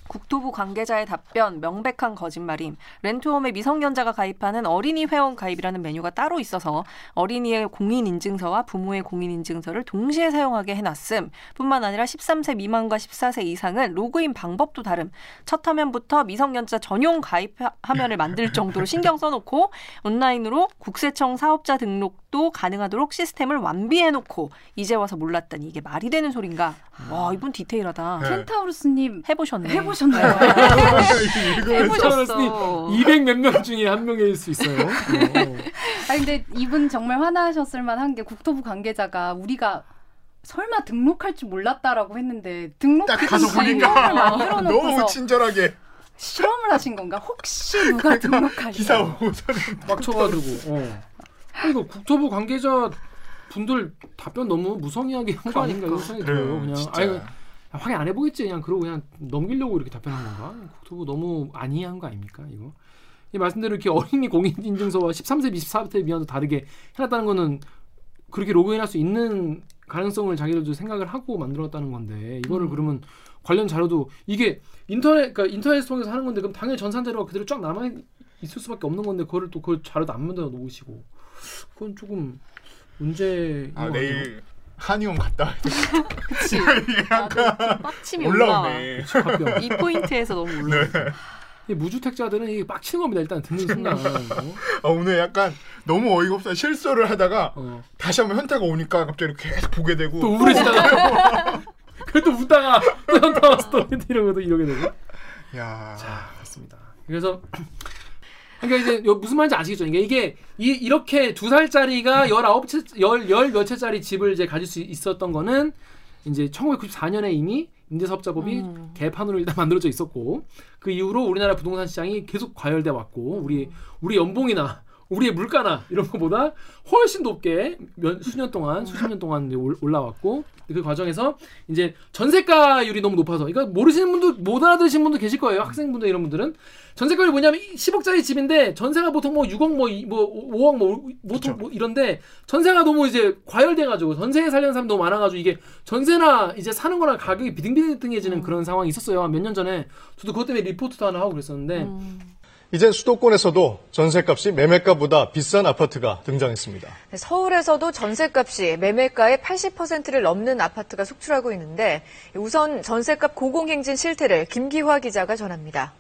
국토부 관계자의 답변 명백한 거짓말임. 렌트홈에 미성년자가 가입하는 어린이 회원 가입이라는 메뉴가 따로 있어서 어린이의 공인인증서와 부모의 공인인증서를 동시에 사용하게 해놨음. 뿐만 아니라 13세 미만과 14세 이상은 로그인 방법도 다름. 첫 화면부터 미성년자 전용 가입 화면을 만들 정도로 신경 써놓고 온라인으로 국세청 사업자 등록도 가능하도록 시스템을 완비해놓고 이제 와서 몰랐다니 이게 말이 되는 소린가. 와 이분 디테일하다. 켄타우루스님 해보셨나요? 해보셨어. 200몇 명 중에 한 명일 수 있어요. 아니 근데 이분 정말 화나셨을 만한 게 국토부 관계자가 우리가 설마 등록할 줄 몰랐다라고 했는데 등록을 만들어놓고서 너무 친절하게 실험을 하신 건가? 혹시 누가 등록할까? 기사 오고서는 막쳐가지고. 이거 국토부 관계자 분들 답변 너무 무성의하게 한 거 아닌가 이런 생각이 들어요. 그냥 진짜. 확인 안 해보겠지 그냥 그러고 그냥 넘기려고 이렇게 답변한 건가? 국토부 너무 안이한 거 아닙니까 이거? 이 말씀대로 이렇게 어린이 공인인증서와 13세, 24세 미만도 다르게 해놨다는 거는 그렇게 로그인할 수 있는 가능성을 자기들도 생각을 하고 만들었다는 건데 이거를 그러면 관련 자료도 이게 인터넷 통해서 하는 건데 그럼 당연히 전산 자료가 그대로 쫙 남아 있을 수밖에 없는 건데 그거를 또 그 자료도 안 만들어 놓으시고 그건 조금 문제인 것 같아요. 내일 한의원 갔다 와야 돼. 그치. 빡침이 올라오네. 이 포인트에서 너무 올라오네. 이 무주택자들은 이게 빡치는 겁니다. 일단 듣는 순간. 오늘 약간 너무 어이가 없어요. 실수를 하다가 다시 한번 현타가 오니까 갑자기 계속 보게 되고 또 우울해지다가 그래도 웃다가 또 현타 왔어 또 이러게 되고. 야, 자, 그렇습니다. 그래서 그러니까 이제 무슨 말인지 아시겠죠? 그러니까 이게 이렇게 2살짜리가 10몇채짜리 집을 이제 가질 수 있었던 거는 이제 1994년에 이미 임대사업자법이 개판으로 일단 만들어져 있었고 그 이후로 우리나라 부동산 시장이 계속 과열돼 왔고 우리 연봉이나 우리의 물가나 이런 것보다 훨씬 높게 수십 년 동안 이제 올라왔고 그 과정에서 이제 전세가율이 너무 높아서 이거 모르시는 분도 못 알아들으신 분도 계실 거예요. 학생분들 이런 분들은 전세가율이 뭐냐면 10억짜리 집인데 전세가 보통 뭐 6억 뭐 5억 보통 뭐 이런데 전세가 너무 이제 과열돼가지고 전세에 살려는 사람도 많아가지고 이게 전세나 이제 사는 거랑 가격이 비등비등해지는 그런 상황이 있었어요. 몇 년 전에 저도 그것 때문에 리포트도 하나 하고 그랬었는데 이젠 수도권에서도 전셋값이 매매가보다 비싼 아파트가 등장했습니다. 서울에서도 전셋값이 매매가의 80%를 넘는 아파트가 속출하고 있는데 우선 전셋값 고공행진 실태를 김기화 기자가 전합니다.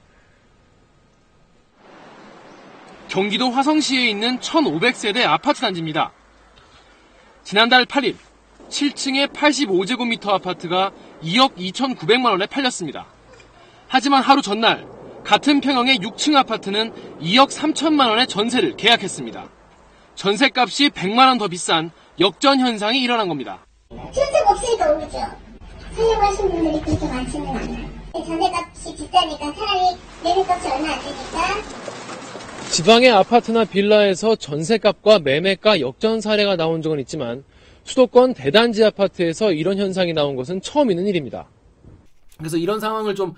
경기도 화성시에 있는 1,500세대 아파트 단지입니다. 지난달 8일 7층의 85제곱미터 아파트가 2억 2,900만 원에 팔렸습니다. 하지만 하루 전날 같은 평형의 6층 아파트는 2억 3천만 원의 전세를 계약했습니다. 전세값이 100만 원 더 비싼 역전 현상이 일어난 겁니다. 실수가 없으니까 오르죠. 살려고 하신 분들이 그렇게 많지는 않아요. 전세값이 비싸니까 차라리 매매값이 얼마 안 되니까. 지방의 아파트나 빌라에서 전세값과 매매가 역전 사례가 나온 적은 있지만 수도권 대단지 아파트에서 이런 현상이 나온 것은 처음 있는 일입니다. 그래서 이런 상황을 좀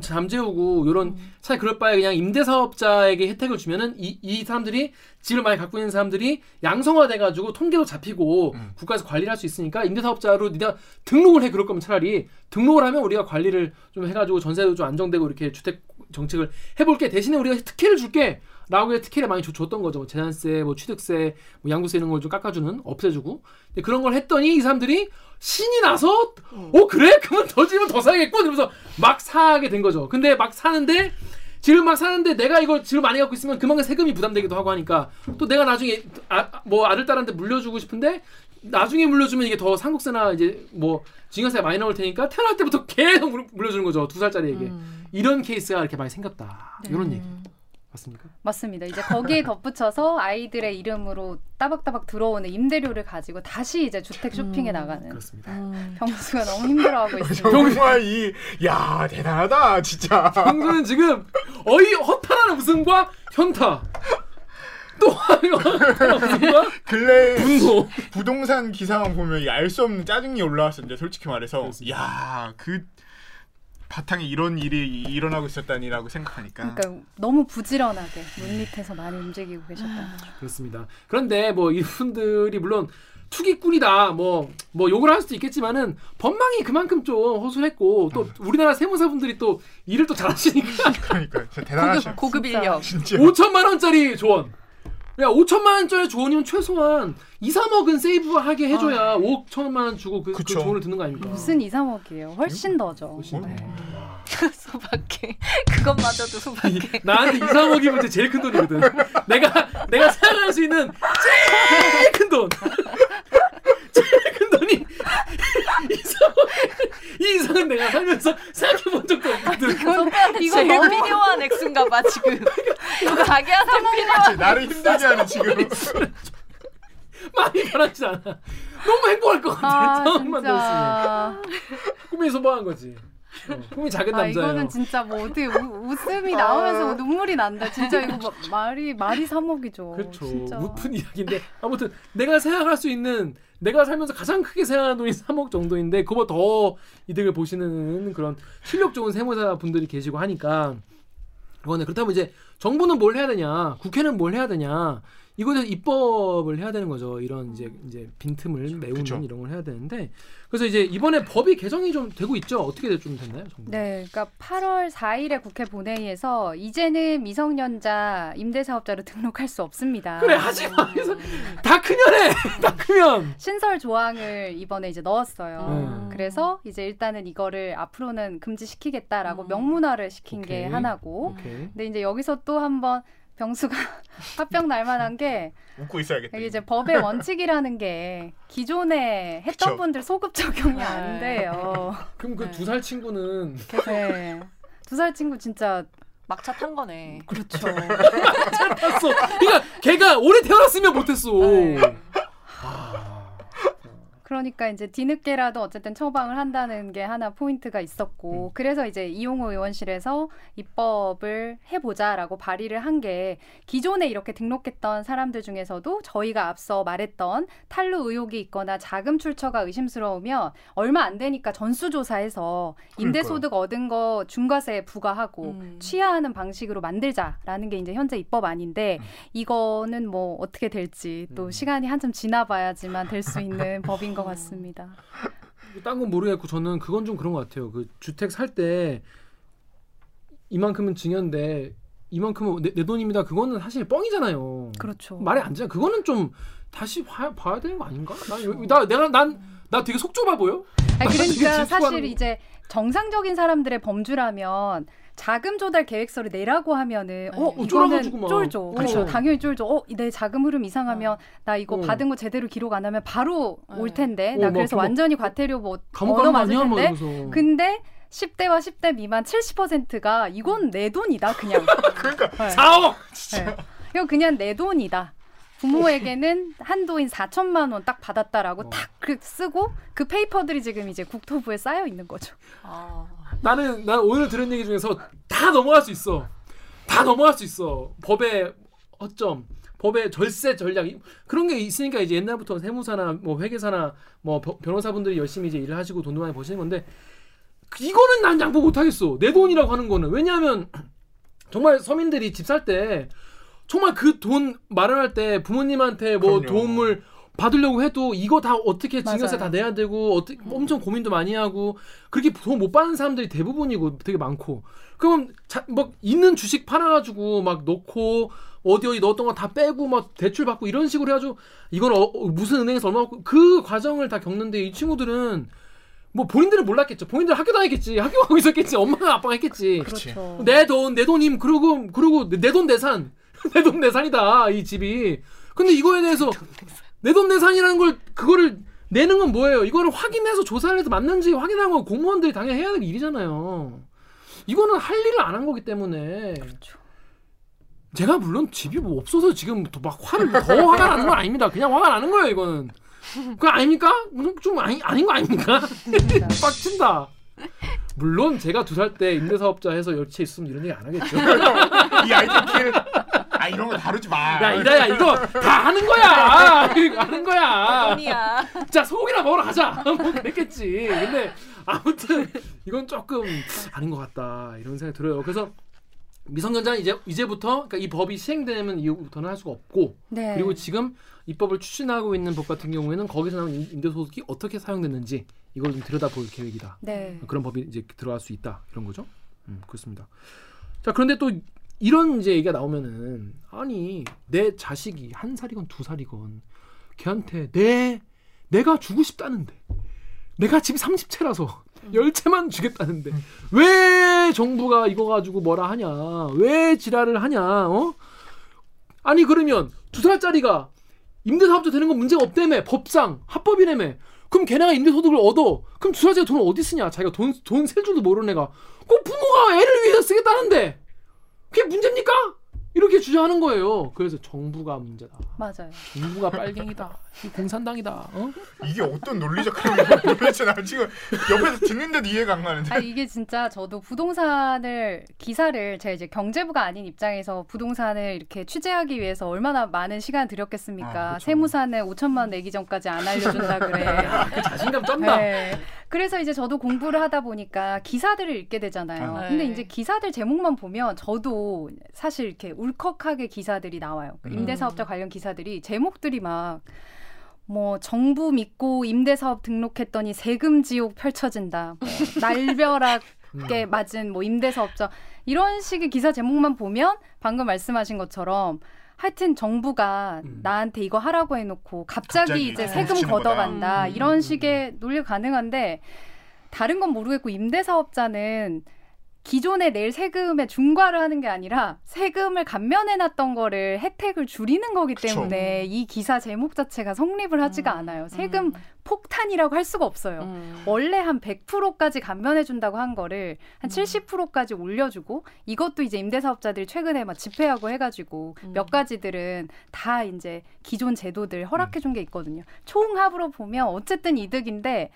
잠재우고 이런 차라리 그럴 바에 그냥 임대사업자에게 혜택을 주면은 이 사람들이 집을 많이 갖고 있는 사람들이 양성화돼가지고 통계도 잡히고 국가에서 관리를 할 수 있으니까 임대사업자로 네가 등록을 해. 그럴 거면 차라리 등록을 하면 우리가 관리를 좀 해가지고 전세도 좀 안정되고 이렇게 주택 정책을 해볼게. 대신에 우리가 특혜를 줄게. 라고 해서 특혜를 많이 줬던 거죠. 재산세, 뭐 취득세, 뭐 양도세 이런 걸 좀 깎아주는, 없애주고. 근데 그런 걸 했더니 이 사람들이 신이 나서, 그래? 그러면 더 지면 더 사야겠군? 이러면서 막 사게 된 거죠. 근데 막 사는데 내가 이걸 지금 많이 갖고 있으면 그만큼 세금이 부담되기도 하고 하니까 또 내가 나중에 아들, 딸한테 물려주고 싶은데 나중에 물려주면 이게 더 상속세나 이제 뭐 증여세가 많이 나올 테니까 태어날 때부터 계속 물려주는 거죠. 2살짜리에게. 이런 케이스가 이렇게 많이 생겼다. 네. 이런 얘기. 맞습니까? 맞습니다. 이제 거기에 덧붙여서 아이들의 이름으로 따박따박 들어오는 임대료를 가지고 다시 이제 주택 쇼핑에 나가는. 그렇습니다. 병수가 너무 힘들어하고 있습니다. 정말 야 대단하다 진짜. 병수는 지금 허탈한 웃음과 현타. 또 근래 분노. 부동산 기사만 보면 알 수 없는 짜증이 올라왔었는데 솔직히 말해서 그렇습니다. 바탕에 이런 일이 일어나고 있었다니라고 생각하니까. 그러니까 너무 부지런하게 문 밑에서 많이 움직이고 계셨다. 그렇습니다. 그런데 뭐 이분들이 물론 투기꾼이다 뭐 욕을 할 수도 있겠지만은 법망이 그만큼 좀 허술했고 또 우리나라 세무사분들이 또 일을 또 잘하시니까. 그러니까 대단하셔. 고급 인력. 5천만 원짜리 조언. 야 5천만 원짜리 조언이면 최소한 2, 3억은 세이브하게 해줘야 5천만 원 주고 그 조언을 듣는 거 아닙니까? 무슨 2, 3억이에요? 훨씬 더죠. 훨씬 더. 소박해. 그것마저도 소박해. 나한테 2, 3억이면 제일 큰 돈이거든. 내가 사용할 수 있는 제일 큰 돈. 제일 큰 돈이 2, 3억. 이 이상은 내가 살면서 생각해본 적도 없거든. 이거 너무 필요한 액수인가 봐 지금. 이거 자기한테 필요한. 나를 힘들게 하는 지금. 많이 가라앉지 않아. 너무 행복할 것 같아. 상황만 들었으면. 꿈이 소박한 거지. 품이 작은 남자예요. 이거는 진짜 뭐 어떻게 웃음이 나오면서 눈물이 난다. 진짜 이거 말이 사목이죠. 그렇죠. 진짜. 웃픈 이야기인데 아무튼 내가 생각할 수 있는, 내가 살면서 가장 크게 생각하는 돈이 3억 정도인데 그보다 더 이득을 보시는 그런 실력 좋은 세무사분들이 계시고 하니까 이거는 그렇다면 이제 정부는 뭘 해야 되냐, 국회는 뭘 해야 되냐, 이거에 대해서 입법을 해야 되는 거죠. 이런 이제 빈틈을 메우는, 그쵸, 이런 걸 해야 되는데, 그래서 이제 이번에 법이 개정이 좀 되고 있죠. 어떻게 좀 됐나요, 정부? 네, 그러니까 8월 4일에 국회 본회의에서 이제는 미성년자 임대사업자로 등록할 수 없습니다. 그래, 하지 마. 다 크면해. 다 크면. 신설 조항을 이번에 이제 넣었어요. 그래서 이제 일단은 이거를 앞으로는 금지시키겠다라고 명문화를 시킨, 오케이, 게 하나고. 오케이. 근데 이제 여기서 또 한번 병수가 화병 날 만한 게 웃고 있어야겠다. 이게 이제 법의 원칙이라는 게 기존에 했던, 그쵸, 분들 소급 적용이 안 돼요. 그럼 그 2살 친구는 2살 친구 진짜 막차 탄 거네. 그렇죠. 막차 탔어. 그러니까 걔가 오래 태어났으면 못했어. 그러니까 이제 뒤늦게라도 어쨌든 처방을 한다는 게 하나 포인트가 있었고, 그래서 이제 이용호 의원실에서 입법을 해보자라고 발의를 한 게, 기존에 이렇게 등록했던 사람들 중에서도 저희가 앞서 말했던 탈루 의혹이 있거나 자금 출처가 의심스러우면 얼마 안 되니까 전수조사해서 임대소득 얻은 거 중과세 부과하고 취하하는 방식으로 만들자라는 게 이제 현재 입법안인데, 이거는 뭐 어떻게 될지 또 시간이 한참 지나봐야지만 될 수 있는 법인 것 같습니다. 딴 건 모르겠고 저는 그건 좀 그런 것 같아요. 그 주택 살 때 이만큼은 증여인데 이만큼은 내 돈입니다. 그거는 사실 뻥이잖아요. 그렇죠. 말이 안 되잖아요. 그거는 좀 다시 봐야 되는 거 아닌가? 나 되게 속 좁아 보여? 아니, 그러니까 사실 이제 정상적인 사람들의 범주라면 자금 조달 계획서를 내라고 하면은 이거는 쫄죠. 그렇죠. 당연히 쫄죠. 내 자금 흐름 이상하면 나 이거 받은 거 제대로 기록 안 하면 바로 올 텐데. 나 그래서 완전히 과태료 뭐 얻어 맞을 텐데. 근데 10대와 10대 미만 70%가 이건 내 돈이다 그냥. 그러니까 4억! 진짜. 네. 이건 그냥 내 돈이다. 부모에게는 한도인 4천만 원 딱 받았다라고 딱 쓰고 그 페이퍼들이 지금 이제 국토부에 쌓여 있는 거죠. 난 오늘 들은 얘기 중에서 다 넘어갈 수 있어. 다 넘어갈 수 있어. 법의 허점, 법의 절세 전략 그런 게 있으니까 이제 옛날부터 세무사나 뭐 회계사나 뭐 변호사분들이 열심히 이제 일을 하시고 돈도 많이 버시는 건데, 이거는 난 양보 못 하겠어. 내 돈이라고 하는 거는. 왜냐하면 정말 서민들이 집 살 때 정말 그 돈 마련할 때 부모님한테 뭐, 그럼요, 도움을 받으려고 해도 이거 다 어떻게 증여세 다 내야 되고 어떻게 엄청 고민도 많이 하고 그렇게 돈 못 받는 사람들이 대부분이고 되게 많고, 그럼 막 있는 주식 팔아가지고 막 넣고 어디 넣었던 거 다 빼고 막 대출 받고 이런 식으로 해가지고 이건 무슨 은행에서 얼마 받고 그 과정을 다 겪는데, 이 친구들은 뭐 본인들은 몰랐겠죠. 본인들은 학교 다녔겠지, 학교 가고 있었겠지, 엄마가 아빠가 했겠지. 그렇죠. 내 돈임 그리고 내 돈 내산 내 돈 내산이다 이 집이. 근데 이거에 대해서 내 돈 내산이라는 걸, 그거를 내는 건 뭐예요? 이거를 확인해서 조사를 해서 맞는지 확인하는 건 공무원들이 당연히 해야 될 일이잖아요. 이거는 할 일을 안 한 거기 때문에. 그렇죠. 제가 물론 집이 뭐 없어서 지금 막 더 화가 나는 건 아닙니다. 그냥 화가 나는 거예요, 이거는. 그거 아닙니까? 좀 아닌 거 아닙니까? 빡친다. 물론 제가 2살 때 임대사업자 해서 열채 있으면 이런 얘기 안 하겠죠. 이 아이들 이런 거 다루지 마. 야, 이다야, 이거 다 하는 거야. 이거 하는 거야. 돈이야. 자, 소고기나 먹으러 가자. 뭐 그랬겠지. 근데 아무튼 이건 조금 아닌 것 같다 이런 생각이 들어요. 그래서 미성년자는 이제부터, 그러니까 이 법이 시행되면 이후부터는 할 수가 없고, 네, 그리고 지금 입법을 추진하고 있는 법 같은 경우에는 거기서 나온 임대소득이 어떻게 사용됐는지 이걸 좀 들여다볼 계획이다. 네. 그런 법이 이제 들어갈 수 있다 이런 거죠. 그렇습니다. 자, 그런데 또 이런 이제 얘기가 나오면은, 아니 내 자식이 1살이건 2살이건 걔한테 내가 주고 싶다는데, 내가 집이 30채라서 10채만 주겠다는데 왜 정부가 이거 가지고 뭐라 하냐, 왜 지랄을 하냐. 아니 그러면 2살짜리가 임대사업자 되는 건 문제가 없다며, 법상 합법이라며. 그럼 걔네가 임대소득을 얻어. 그럼 2살짜리가 돈을 어디 쓰냐. 자기가 돈 셀 줄도 모르는 애가 꼭 부모가 애를 위해서 쓰겠다는데 그게 문제입니까? 이렇게 주장하는 거예요. 그래서 정부가 문제다. 맞아요. 정부가 빨갱이다. 공산당이다. 어? 이게 어떤 논리적 흐름인지 도대체 나 지금 옆에서 듣는데도 이해가 안 가는데. 아니, 이게 진짜 저도 부동산을 기사를 제가 이제 경제부가 아닌 입장에서 부동산을 이렇게 취재하기 위해서 얼마나 많은 시간 들였겠습니까. 아, 세무사는 5천만 원 내기 전까지 안 알려준다 그래. 그 자신감 쩐다. 네. 그래서 이제 저도 공부를 하다 보니까 기사들을 읽게 되잖아요. 네. 근데 이제 기사들 제목만 보면 저도 사실 이렇게 울컥하게 기사들이 나와요. 임대사업자 관련 기사들이 제목들이 막 뭐 정부 믿고 임대사업 등록했더니 세금지옥 펼쳐진다. 뭐 날벼락게 맞은 뭐 임대사업자 이런 식의 기사 제목만 보면 방금 말씀하신 것처럼 하여튼 정부가 나한테 이거 하라고 해놓고 갑자기 이제 세금 걷어간다. 이런 식의 논리가 가능한데 다른 건 모르겠고 임대사업자는 기존에 낼 세금에 중과를 하는 게 아니라 세금을 감면해놨던 거를 혜택을 줄이는 거기 때문에 그쵸. 이 기사 제목 자체가 성립을 하지가 않아요. 세금 폭탄이라고 할 수가 없어요. 원래 한 100%까지 감면해준다고 한 거를 한 70%까지 올려주고 이것도 이제 임대사업자들이 최근에 막 집회하고 해가지고 몇 가지들은 다 이제 기존 제도들 허락해준 게 있거든요. 총합으로 보면 어쨌든 이득인데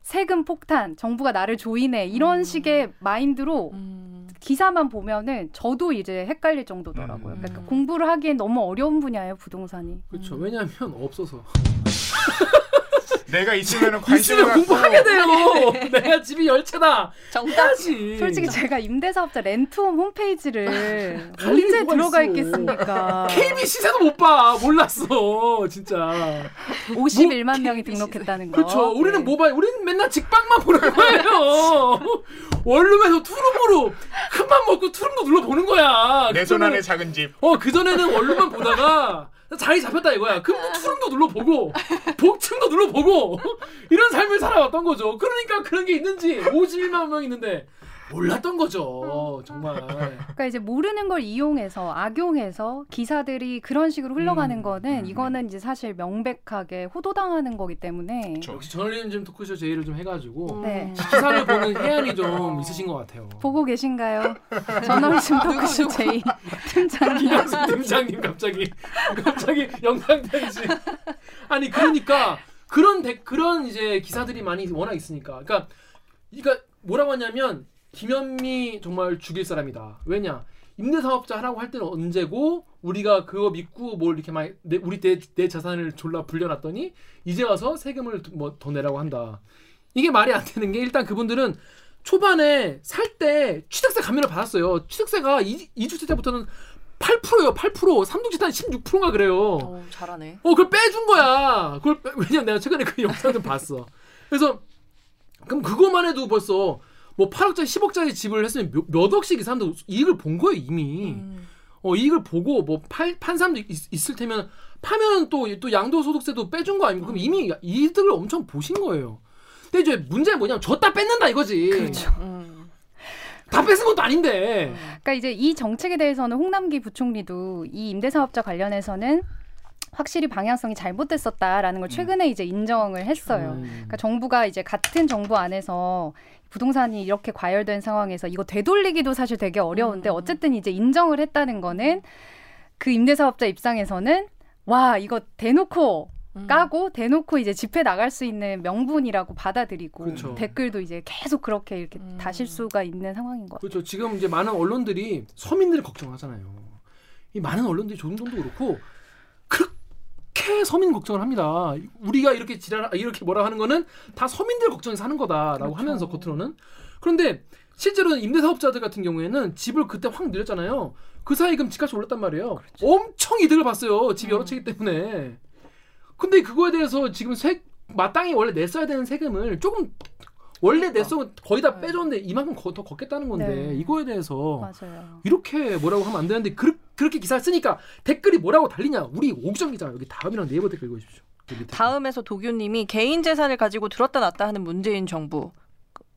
세금 폭탄, 정부가 나를 조인해 이런 식의 마인드로 기사만 보면은 저도 이제 헷갈릴 정도더라고요. 그러니까 공부를 하기엔 너무 어려운 분야예요, 부동산이. 그렇죠. 왜냐하면 없어서. 내가 있으면 관심을 갖고 공부하게 돼요. 내가 집이 열채다. 정답지. 솔직히 제가 임대사업자 렌트홈 홈페이지를 언제 들어가 있겠습니까? KBC에서도 못 봐. 몰랐어. 진짜. 51만 명이 등록했다는 거. 그렇죠. 우리는 모바일. 우리는 맨날 직방만 보는 거예요. 원룸에서 투룸으로 큰맘 먹고 투룸도 눌러보는 거야. 내 손 안에 작은 집. 그전에는 원룸만 보다가 자리 잡혔다 이거야. 그럼 투룸도 눌러보고 복층도 눌러보고 이런 삶을 살아왔던 거죠. 그러니까 그런 게 있는지 51만 명 있는데 몰랐던 거죠. 정말. 그러니까 이제 모르는 걸 이용해서 악용해서 기사들이 그런 식으로 흘러가는 거는 이거는 이제 사실 명백하게 호도당하는 거기 때문에. 그쵸. 역시 저널리즘 토크쇼 제의를 좀 해가지고 기사를 보는 해안이 좀 있으신 것 같아요. 보고 계신가요? 저널리즘 토크쇼 제의 팀장 김영수 팀장님 갑자기 영상 편지. 아니 그러니까 그런 이제 기사들이 많이 워낙 있으니까. 그러니까 뭐라고 하냐면. 김현미 정말 죽일 사람이다. 왜냐? 임대사업자 하라고 할 때는 언제고 우리가 그거 믿고 뭘 이렇게 많이 우리 내 자산을 졸라 불려놨더니 이제 와서 세금을 뭐 더 내라고 한다. 이게 말이 안 되는 게 일단 그분들은 초반에 살 때 취득세 감면을 받았어요. 취득세가 2주세 때부터는 8%예요. 8%. 3등지 한 16%인가 그래요. 잘하네. 그걸 빼준 거야. 왜냐면 내가 최근에 그 영상 좀 봤어. 그래서 그럼 그것만 해도 벌써 뭐 8억짜리 10억짜리 집을 했으면 몇 억씩 이 사람도 이익을 본 거예요 이미. 이익을 보고 뭐 판 사람도 있을 테면 파면 또 양도소득세도 빼준 거 아닙니까? 그럼 이미 이득을 엄청 보신 거예요. 근데 이제 문제는 뭐냐면 줬다 뺏는다 이거지. 그렇죠. 다 뺏은 것도 아닌데. 그러니까 이제 이 정책에 대해서는 홍남기 부총리도 이 임대사업자 관련해서는 확실히 방향성이 잘못됐었다라는 걸 최근에 이제 인정을 했어요. 그러니까 정부가 이제 같은 정부 안에서 부동산이 이렇게 과열된 상황에서 이거 되돌리기도 사실 되게 어려운데 어쨌든 이제 인정을 했다는 거는 그 임대사업자 입장에서는 와 이거 대놓고 까고 대놓고 이제 집회 나갈 수 있는 명분이라고 받아들이고 그쵸. 댓글도 이제 계속 그렇게 이렇게 다실 수가 있는 상황인 것 같아요. 그렇죠. 지금 이제 많은 언론들이 서민들을 걱정하잖아요. 이 많은 언론들이 조중동도 그렇고 그렇게 서민 걱정을 합니다. 우리가 이렇게 이렇게 뭐라 하는 거는 다 서민들 걱정해서 하는 거다라고 그렇죠. 하면서 겉으로는. 그런데 실제로는 임대사업자들 같은 경우에는 집을 그때 확 늘렸잖아요. 그 사이 그럼 집값이 올랐단 말이에요. 그렇죠. 엄청 이득을 봤어요. 집이 여러 채기 때문에. 근데 그거에 대해서 지금 마땅히 원래 냈어야 되는 세금을 조금 원래 냈어 거의 다 빼줬는데 이만큼 더 걷겠다는 건데 네. 이거에 대해서 맞아요. 이렇게 뭐라고 하면 안 되는데 그렇게 기사를 쓰니까 댓글이 뭐라고 달리냐. 우리 옥유정 기자 여기 다음이랑 네이버 댓글 읽어주십시오. 다음에서 도규님이 개인 재산을 가지고 들었다 놨다 하는 문재인 정부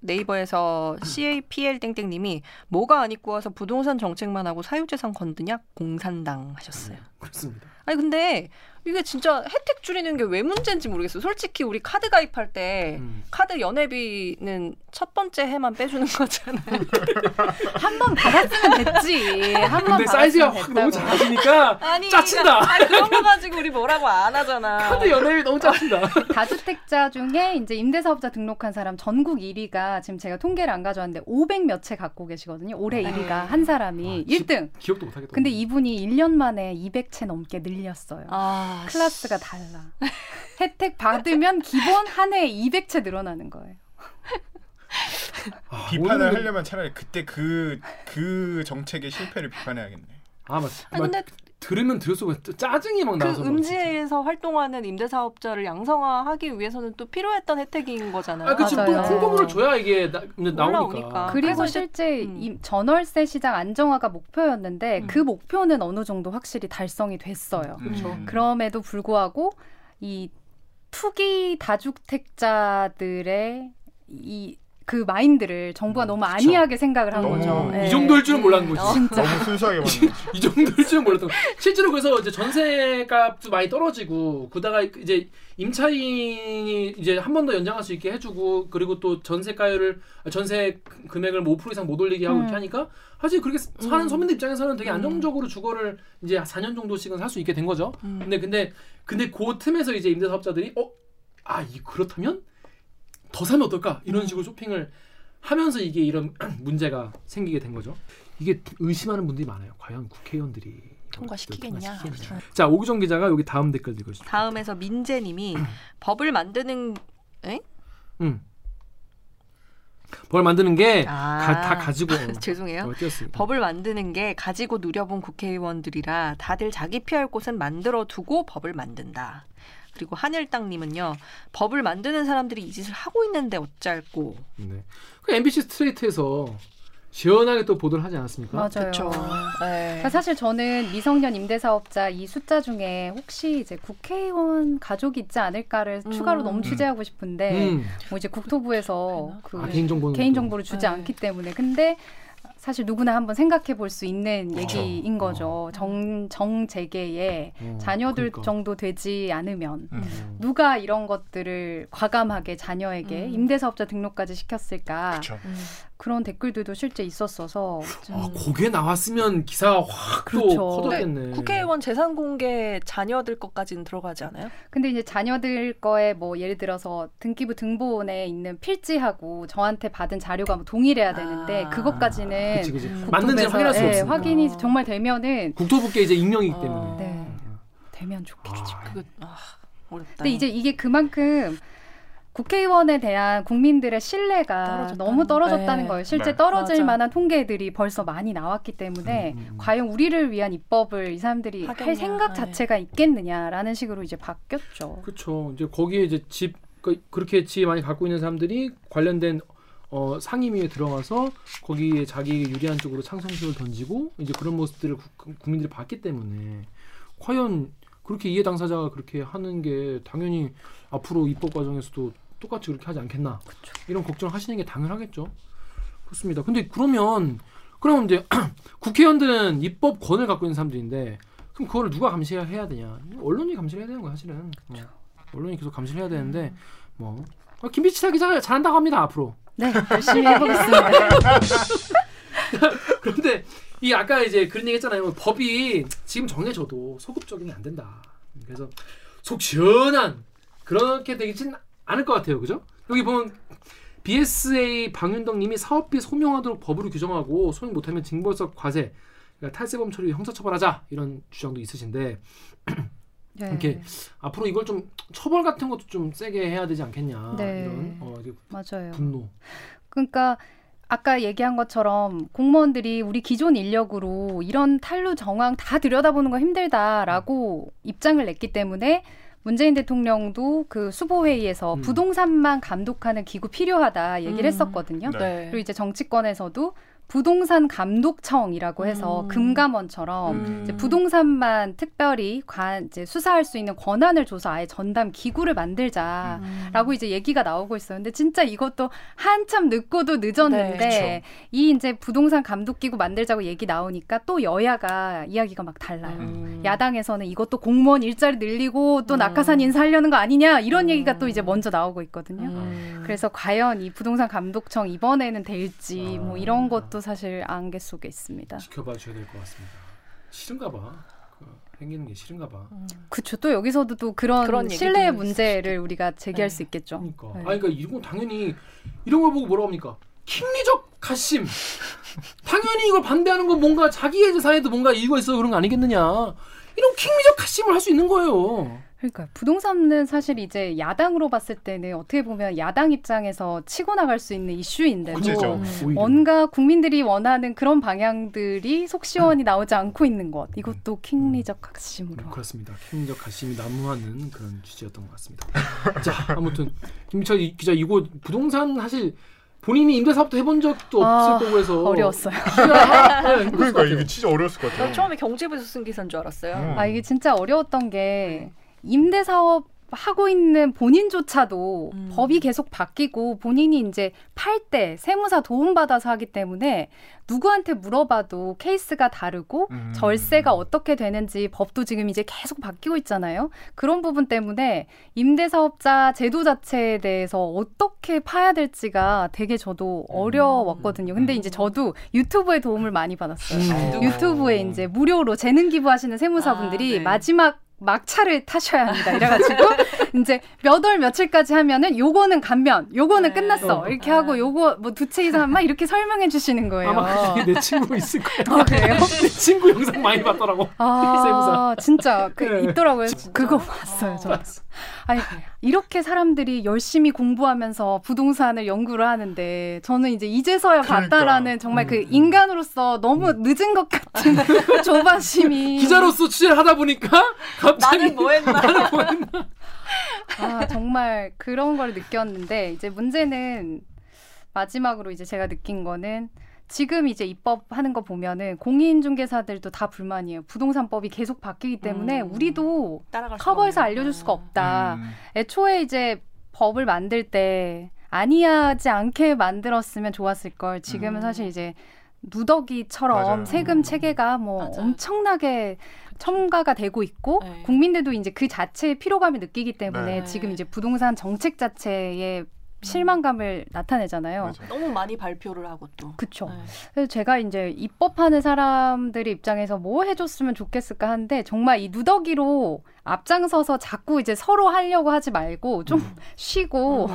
네이버에서 CAPL 땡땡님이 뭐가 안 입고 와서 부동산 정책만 하고 사유재산 건드냐 공산당 하셨어요. 그렇습니다. 아니 근데 이게 진짜 혜택 줄이는 게 왜 문제인지 모르겠어요. 솔직히 우리 카드 가입할 때 카드 연회비는 첫 번째 해만 빼주는 거잖아요. 한 번 받았으면 됐지. 한 번 근데 사이즈가 확 너무 작으니까 짜친다. 아니 그런 거 가지고 우리 뭐라고 안 하잖아. 카드 연회비 너무 짜친다. 다주택자 중에 이제 임대사업자 등록한 사람 전국 1위가 지금 제가 통계를 안 가져왔는데 500몇 채 갖고 계시거든요. 올해 1위가 한 사람이 1등. 기억도 못하겠다. 근데 이분이 1년 만에 200채 넘게 늘렸어요. 클래스가 달라. 혜택 받으면 기본 한 해에 200채 늘어나는 거예요. 비판을 하려면 차라리 그때 그 정책의 실패를 비판해야겠네. 아 맞아. 근데 들으면 들을수록 짜증이 막 나서. 그 음지에서 활동하는 임대사업자를 양성화하기 위해서는 또 필요했던 혜택인 거잖아요. 아, 그치. 또 홍보물을 줘야 이게 나오니까. 그리고 실제 전월세 시장 안정화가 목표였는데 그 목표는 어느 정도 확실히 달성이 됐어요. 그럼에도 불구하고 이 투기 다주택자들의 그 마인드를 정부가 너무 안이하게 생각을 한 거죠. 네. 이 정도일 줄은 몰랐던 거지. 진짜. 너무 순수하게 봤는데. 이 정도일 줄은 몰랐던 거지. 실제로 그래서 이제 전세값도 많이 떨어지고 그다가 이제 임차인이 이제 한 번 더 연장할 수 있게 해주고 그리고 또 전세 금액을 뭐 5% 이상 못 올리게 하고 이렇게 하니까 사실 그렇게 사는 서민들 입장에서는 되게 안정적으로 주거를 이제 4년 정도씩은 살 수 있게 된 거죠. 근데 그 틈에서 이제 임대사업자들이 그렇다면 더 사면 어떨까? 이런 식으로 쇼핑을 하면서 이게 이런 문제가 생기게 된 거죠. 이게 의심하는 분들이 많아요. 과연 국회의원들이 통과시키겠냐. 자, 옥유정 기자가 여기 다음 댓글 읽어주세요. 다음에서 민재님이 법을 만드는 법을 만드는 게 다 가지고 죄송해요. 법을 만드는 게 가지고 누려본 국회의원들이라 다들 자기 피할 곳은 만들어두고 법을 만든다. 그리고 한일당님은요. 법을 만드는 사람들이 이 짓을 하고 있는데 어쩔고. 네. 그 MBC 스트레이트에서 시원하게 또 보도를 하지 않았습니까? 맞아요. 네. 사실 저는 미성년 임대사업자 이 숫자 중에 혹시 이제 국회의원 가족이 있지 않을까를 추가로 너무 취재하고 싶은데 뭐 이제 국토부에서 개인정보를 주지 않기 때문에. 근데 사실 누구나 한번 생각해 볼 수 있는 얘기인 거죠. 정재계에 자녀들 정도 되지 않으면 누가 이런 것들을 과감하게 자녀에게 임대사업자 등록까지 시켰을까. 그런 댓글들도 실제 있었어서. 거기에 나왔으면 기사가 확 커졌겠네. 국회의원 재산 공개 자녀들 것까지는 들어가지 않아요? 근데 이제 자녀들 거에 뭐 예를 들어서 등기부 등본에 있는 필지하고 저한테 받은 자료가 뭐 동일해야 되는데 그것까지는 그치. 맞는지 확인할 수 없으니까. 확인이 정말 되면은 국토부께 이제 익명이기 때문에. 네. 되면 좋겠죠. 어렵다. 근데 이제 이게 그만큼 국회의원에 대한 국민들의 신뢰가 너무 떨어졌다는 거예요. 실제 떨어질 만한 통계들이 벌써 많이 나왔기 때문에 과연 우리를 위한 입법을 이 사람들이 할 생각 자체가 있겠느냐라는 식으로 이제 바뀌었죠. 그렇죠. 이제 거기에 이제 그렇게 집 많이 갖고 있는 사람들이 관련된 상임위에 들어가서 거기에 자기 유리한 쪽으로 창성식을 던지고 이제 그런 모습들을 국민들이 봤기 때문에 과연 그렇게 이해 당사자가 그렇게 하는 게 당연히 앞으로 입법 과정에서도 똑같이 그렇게 하지 않겠나. 그쵸. 이런 걱정을 하시는 게 당연하겠죠. 그렇습니다. 근데 그럼 이제 국회의원들은 입법권을 갖고 있는 사람들인데 그럼 그거를 누가 감시해야 되냐. 언론이 감시를 해야 되는 거야 사실은. 언론이 계속 감시를 해야 되는데 김빛이라 기자가 잘한다고 합니다. 앞으로 네, 열심히 해보겠습니다. 그런데 이 아까 이제 그런 얘기 했잖아요. 법이 지금 정해져도 소급적이면 안 된다. 그래서 속 시원한 그렇게 되진 않을 것 같아요. 그죠? 여기 보면 BSA 방윤덕 님이 사업비 소명하도록 법으로 규정하고 소명 못하면 징벌적 과세, 그러니까 탈세범 처리로 형사처벌하자 이런 주장도 있으신데 네. 이렇게 앞으로 이걸 좀 처벌 같은 것도 좀 세게 해야 되지 않겠냐. 네. 이런 맞아요. 분노. 그러니까 아까 얘기한 것처럼 공무원들이 우리 기존 인력으로 이런 탈루 정황 다 들여다보는 거 힘들다라고 입장을 냈기 때문에 문재인 대통령도 그 수보회의에서 부동산만 감독하는 기구 필요하다 얘기를 했었거든요. 네. 그리고 이제 정치권에서도 부동산 감독청이라고 해서 금감원처럼 이제 부동산만 특별히 이제 수사할 수 있는 권한을 줘서 아예 전담 기구를 만들자라고 이제 얘기가 나오고 있어요. 근데 진짜 이것도 한참 늦고도 늦었는데 네, 이 이제 부동산 감독기구 만들자고 얘기 나오니까 또 여야가 이야기가 막 달라요. 야당에서는 이것도 공무원 일자리 늘리고 또 낙하산인 살려는 거 아니냐 이런 얘기가 또 이제 먼저 나오고 있거든요. 그래서 과연 이 부동산 감독청 이번에는 될지 뭐 이런 것도 사실 안개 속에 있습니다. 지켜봐 주셔야 될 것 같습니다. 싫은가 봐. 생기는 게 싫은가 봐. 그렇죠. 또 여기서도 또 그런 신뢰의 문제를 우리가 제기할 네, 수 있겠죠. 그러니까. 네. 아니, 그러니까 이건 당연히 이런 걸 보고 뭐라고 합니까? 킹리적 가심. 당연히 이걸 반대하는 건 뭔가 자기의 사회도 뭔가 이유가 있어서 그런 거 아니겠느냐. 이런 킹리적 가심을 할 수 있는 거예요. 그러니까 부동산은 사실 이제 야당으로 봤을 때는 어떻게 보면 야당 입장에서 치고 나갈 수 있는 이슈인데도 뭔가 국민들이 원하는 그런 방향들이 속 시원히 나오지 않고 있는 것. 이것도 킹리적 가심으로. 그렇습니다. 킹리적 가심이 난무하는 그런 취지였던 것 같습니다. 자, 아무튼 김철 기자, 이거 부동산 사실 본인이 임대사업도 해본 적도 없을 거고 해서 어려웠어요. 네, 그러니까 이게 진짜 어려웠을 것 같아요. 처음에 경제부에서 쓴 기사인 줄 알았어요. 아, 이게 진짜 어려웠던 게 임대사업 하고 있는 본인조차도 법이 계속 바뀌고 본인이 이제 팔 때 세무사 도움받아서 하기 때문에 누구한테 물어봐도 케이스가 다르고 절세가 어떻게 되는지 법도 지금 이제 계속 바뀌고 있잖아요. 그런 부분 때문에 임대사업자 제도 자체에 대해서 어떻게 파야 될지가 되게 저도 어려웠거든요. 근데 이제 저도 유튜브에 도움을 많이 받았어요. 유튜브에 이제 무료로 재능 기부하시는 세무사분들이 네, 막차를 타셔야 합니다. 이래가지고 이제 몇 월 며칠까지 하면은 요거는 감면, 요거는 네, 끝났어 이렇게 하고 요거 뭐 두 채 이상 막 이렇게 설명해 주시는 거예요. 아마 그게 내 친구 있을 거예요. 아, 그래요? 내 친구 영상 많이 봤더라고. 아 진짜 그 네, 있더라고요. 진짜? 그거 봤어요. 저. 아니 이렇게 사람들이 열심히 공부하면서 부동산을 연구를 하는데 저는 이제서야 봤다라는 정말 그 인간으로서 너무 늦은 것 같은 조바심이. 기자로서 취재를 하다 보니까 갑자기 나는 뭐 했나? 아, 정말 그런 걸 느꼈는데 이제 문제는 마지막으로 이제 제가 느낀 거는 지금 이제 입법하는 거 보면은 공인중개사들도 다 불만이에요. 부동산법이 계속 바뀌기 때문에 우리도 커버해서 알려줄 수가 없다. 애초에 이제 법을 만들 때 아니하지 않게 만들었으면 좋았을 걸. 지금은 사실 이제 누더기처럼 맞아요, 세금 체계가 뭐 맞아요, 엄청나게 첨가가 되고 있고 네, 국민들도 이제 그 자체의 피로감을 느끼기 때문에 네, 지금 이제 부동산 정책 자체에 실망감을 나타내잖아요. 맞아요. 너무 많이 발표를 하고 또. 그렇죠. 네. 그래서 제가 이제 입법하는 사람들의 입장에서 뭐 해줬으면 좋겠을까 한데 정말 이 누더기로 앞장서서 자꾸 이제 서로 하려고 하지 말고 좀 쉬고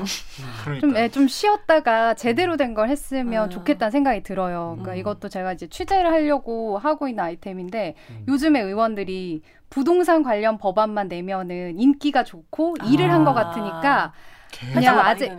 그러니까. 좀 쉬었다가 제대로 된 걸 했으면 좋겠다는 생각이 들어요. 그러니까 이것도 제가 이제 취재를 하려고 하고 있는 아이템인데 요즘에 의원들이 부동산 관련 법안만 내면은 인기가 좋고 일을 한 것 같으니까 그냥 아직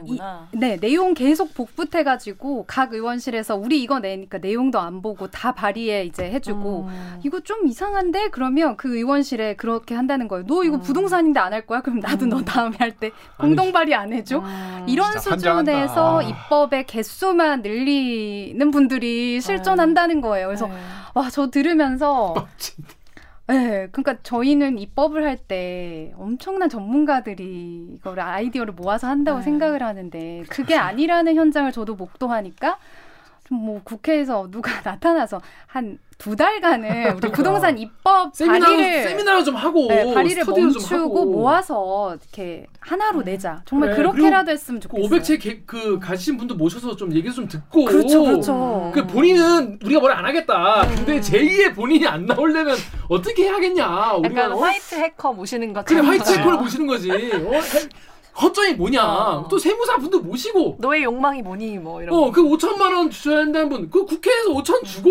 네, 내용 계속 복붙해가지고 각 의원실에서 우리 이거 내니까 내용도 안 보고 다 발의에 이제 해주고 이거 좀 이상한데 그러면 그 의원실에 그렇게 한다는 거예요. 너 이거 부동산인데 안 할 거야? 그럼 나도 너 다음에 할 때 공동 발의 안 해줘? 이런 수준에서 입법의 개수만 늘리는 분들이 실존한다는 거예요. 그래서 와, 저 들으면서 네, 그러니까 저희는 입법을 할 때 엄청난 전문가들이 이걸 아이디어를 모아서 한다고 네, 생각을 하는데 그게 아니라는 현장을 저도 목도하니까 좀 뭐 국회에서 누가 나타나서 한 2달간은 우리 부동산 입법 세미나를 좀 하고 네, 발의를 멈추고 모아서 이렇게 하나로 내자. 정말 그래, 그렇게라도 했으면 좋겠어요. 500채 그 가지신 분도 모셔서 좀 얘기를 좀 듣고. 그렇죠, 그렇죠. 그 본인은 우리가 뭘 안 하겠다. 근데 제2의 본인이 안 나오려면 어떻게 해야겠냐. 우리가 약간 화이트 해커 모시는 것처럼. 그래, 화이트 해커를 모시는 거지. 허점이 뭐냐. 또 세무사 분도 모시고. 너의 욕망이 뭐니 뭐 이런. 그 5천만 원 주셔야 한다는 분. 그 국회에서 5천 주고.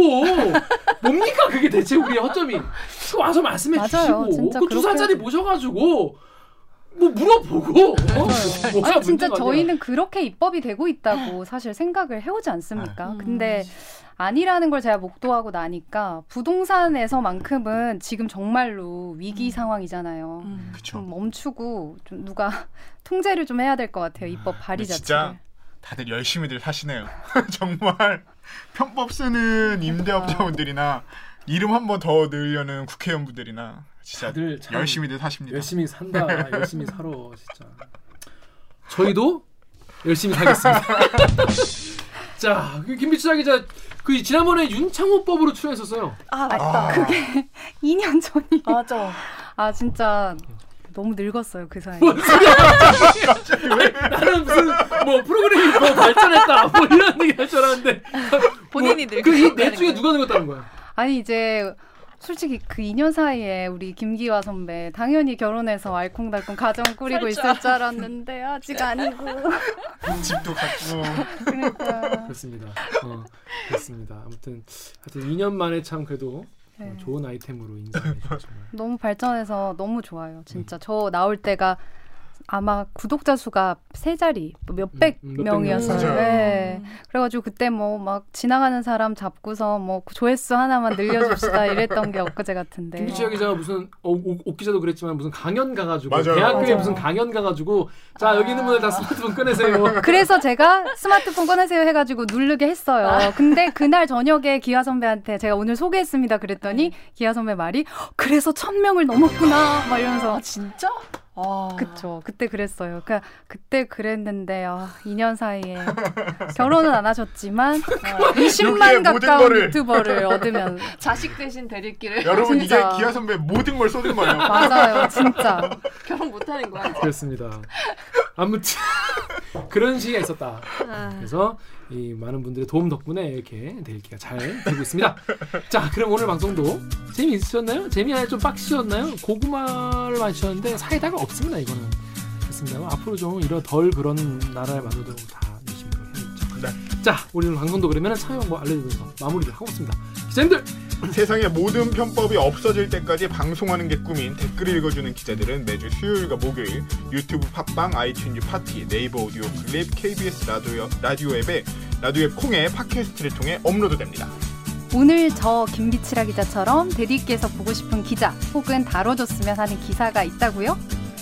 뭡니까 그게 대체 우리의 허점이. 그 와서 말씀해 맞아요, 주시고. 그 주사자리 그렇게 모셔가지고. 뭐 물어보고. 아, 진짜 저희는 그렇게 입법이 되고 있다고 사실 생각을 해오지 않습니까? 근데 아니라는 걸 제가 목도하고 나니까 부동산에서만큼은 지금 정말로 위기 상황이잖아요. 좀 멈추고 좀 누가 통제를 좀 해야 될 것 같아요. 입법 발의 자체를. 진짜 다들 열심히들 사시네요. 정말 편법 쓰는 임대업자분들이나 이름 한 번 더 넣으려는 국회의원분들이나 진짜 다들 열심히들 사십니다. 열심히 산다. 열심히 살아. 진짜. 저희도 열심히 살겠습니다. 자, 김빛이라 기자 그 지난번에 윤창호법으로 출연했었어요. 아 맞다. 그게 2년 전이. 맞아. 아 진짜 너무 늙었어요 그 사이에. 나는 무슨 뭐 프로그램이 뭐 발전했다 뭐 이런 얘기 할 줄 알았는데 본인이 뭐, 늙었어요. 그 넷 중에 누가 늙었다는 거야? 아니 이제 솔직히 그 2년 사이에 우리 김기화 선배 당연히 결혼해서 알콩달콩 가정 꾸리고 있을 줄 알았는데 아직 아니고 집도 갖고 그러니까. 그렇습니다. 그렇습니다. 아무튼 하여튼 2년 만에 참 그래도 네. 좋은 아이템으로 인사해주셨죠. 너무 발전해서 너무 좋아요. 진짜 저 나올 때가 아마 구독자 수가 세 자리 몇백 명이었어요. 네. 그래가지고 그때 뭐 막 지나가는 사람 잡고서 뭐 조회수 하나만 늘려줍시다 이랬던 게 엊그제 같은데. 김빛이라 기자가 무슨 옥 기자도 그랬지만 무슨 강연 가가지고 맞아요. 대학교에 맞아요. 무슨 강연 가가지고 자 여기 있는 분들 다 스마트폰 꺼내세요. 그래서 제가 스마트폰 꺼내세요 해가지고 누르게 했어요. 근데 그날 저녁에 기아 선배한테 제가 오늘 소개했습니다 그랬더니 기아 선배 말이 그래서 1,000명을 넘었구나 막 이러면서. 아, 진짜? 그쵸. 그때 그랬어요. 그러니까 그때 그랬는데 2년 사이에 결혼은 안 하셨지만 20만 가까운 유튜버를 얻으면 자식 대신 데릴 길을 여러분 이게 기아 선배 모든 걸 쏟은 거예요. 맞아요. 진짜 결혼 못하는 거야. 그렇습니다. 아무튼 그런 시기가 있었다. 그래서 이 많은 분들의 도움 덕분에 이렇게 데일기가 잘 되고 있습니다. 자, 그럼 오늘 방송도 재미있으셨나요? 재미나요? 좀 빡시셨나요? 고구마를 마셨는데 사이다가 없습니다. 이거는 그렇습니다. 앞으로 좀 이런 덜 그런 나라를 만들도록 다 열심히 해야겠죠. 네. 자, 우리 오늘 방송도 그러면 참여 방법 알려드리면서 마무리를 하고 있습니다. 기자님들! 세상의 모든 편법이 없어질 때까지 방송하는 게 꿈인 댓글을 읽어주는 기자들은 매주 수요일과 목요일 유튜브 팟빵, 아이튠즈 파티, 네이버 오디오 클립, KBS 라디오 앱 콩에 팟캐스트를 통해 업로드됩니다. 오늘 저 김빛이라 기자처럼 대디께서 보고 싶은 기자 혹은 다뤄줬으면 하는 기사가 있다고요?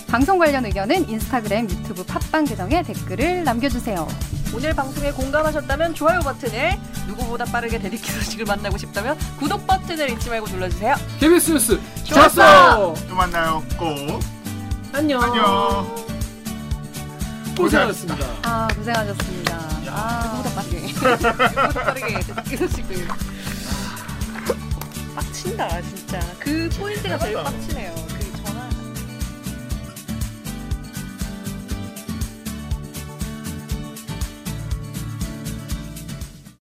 방송 관련 의견은 인스타그램, 유튜브 팟빵 계정에 댓글을 남겨주세요. 오늘 방송에 공감하셨다면 좋아요 버튼을, 누구보다 빠르게 대디키 소식을 만나고 싶다면 구독 버튼을 잊지 말고 눌러주세요. KBS 뉴스 좋았어! 또 만나요. 꼭! 안녕! 고생하셨습니다. 고생하셨습니다. 누구보다 빠르게 대디키 소식을. 빡친다 진짜. 그 포인트가 제일 빡치네요.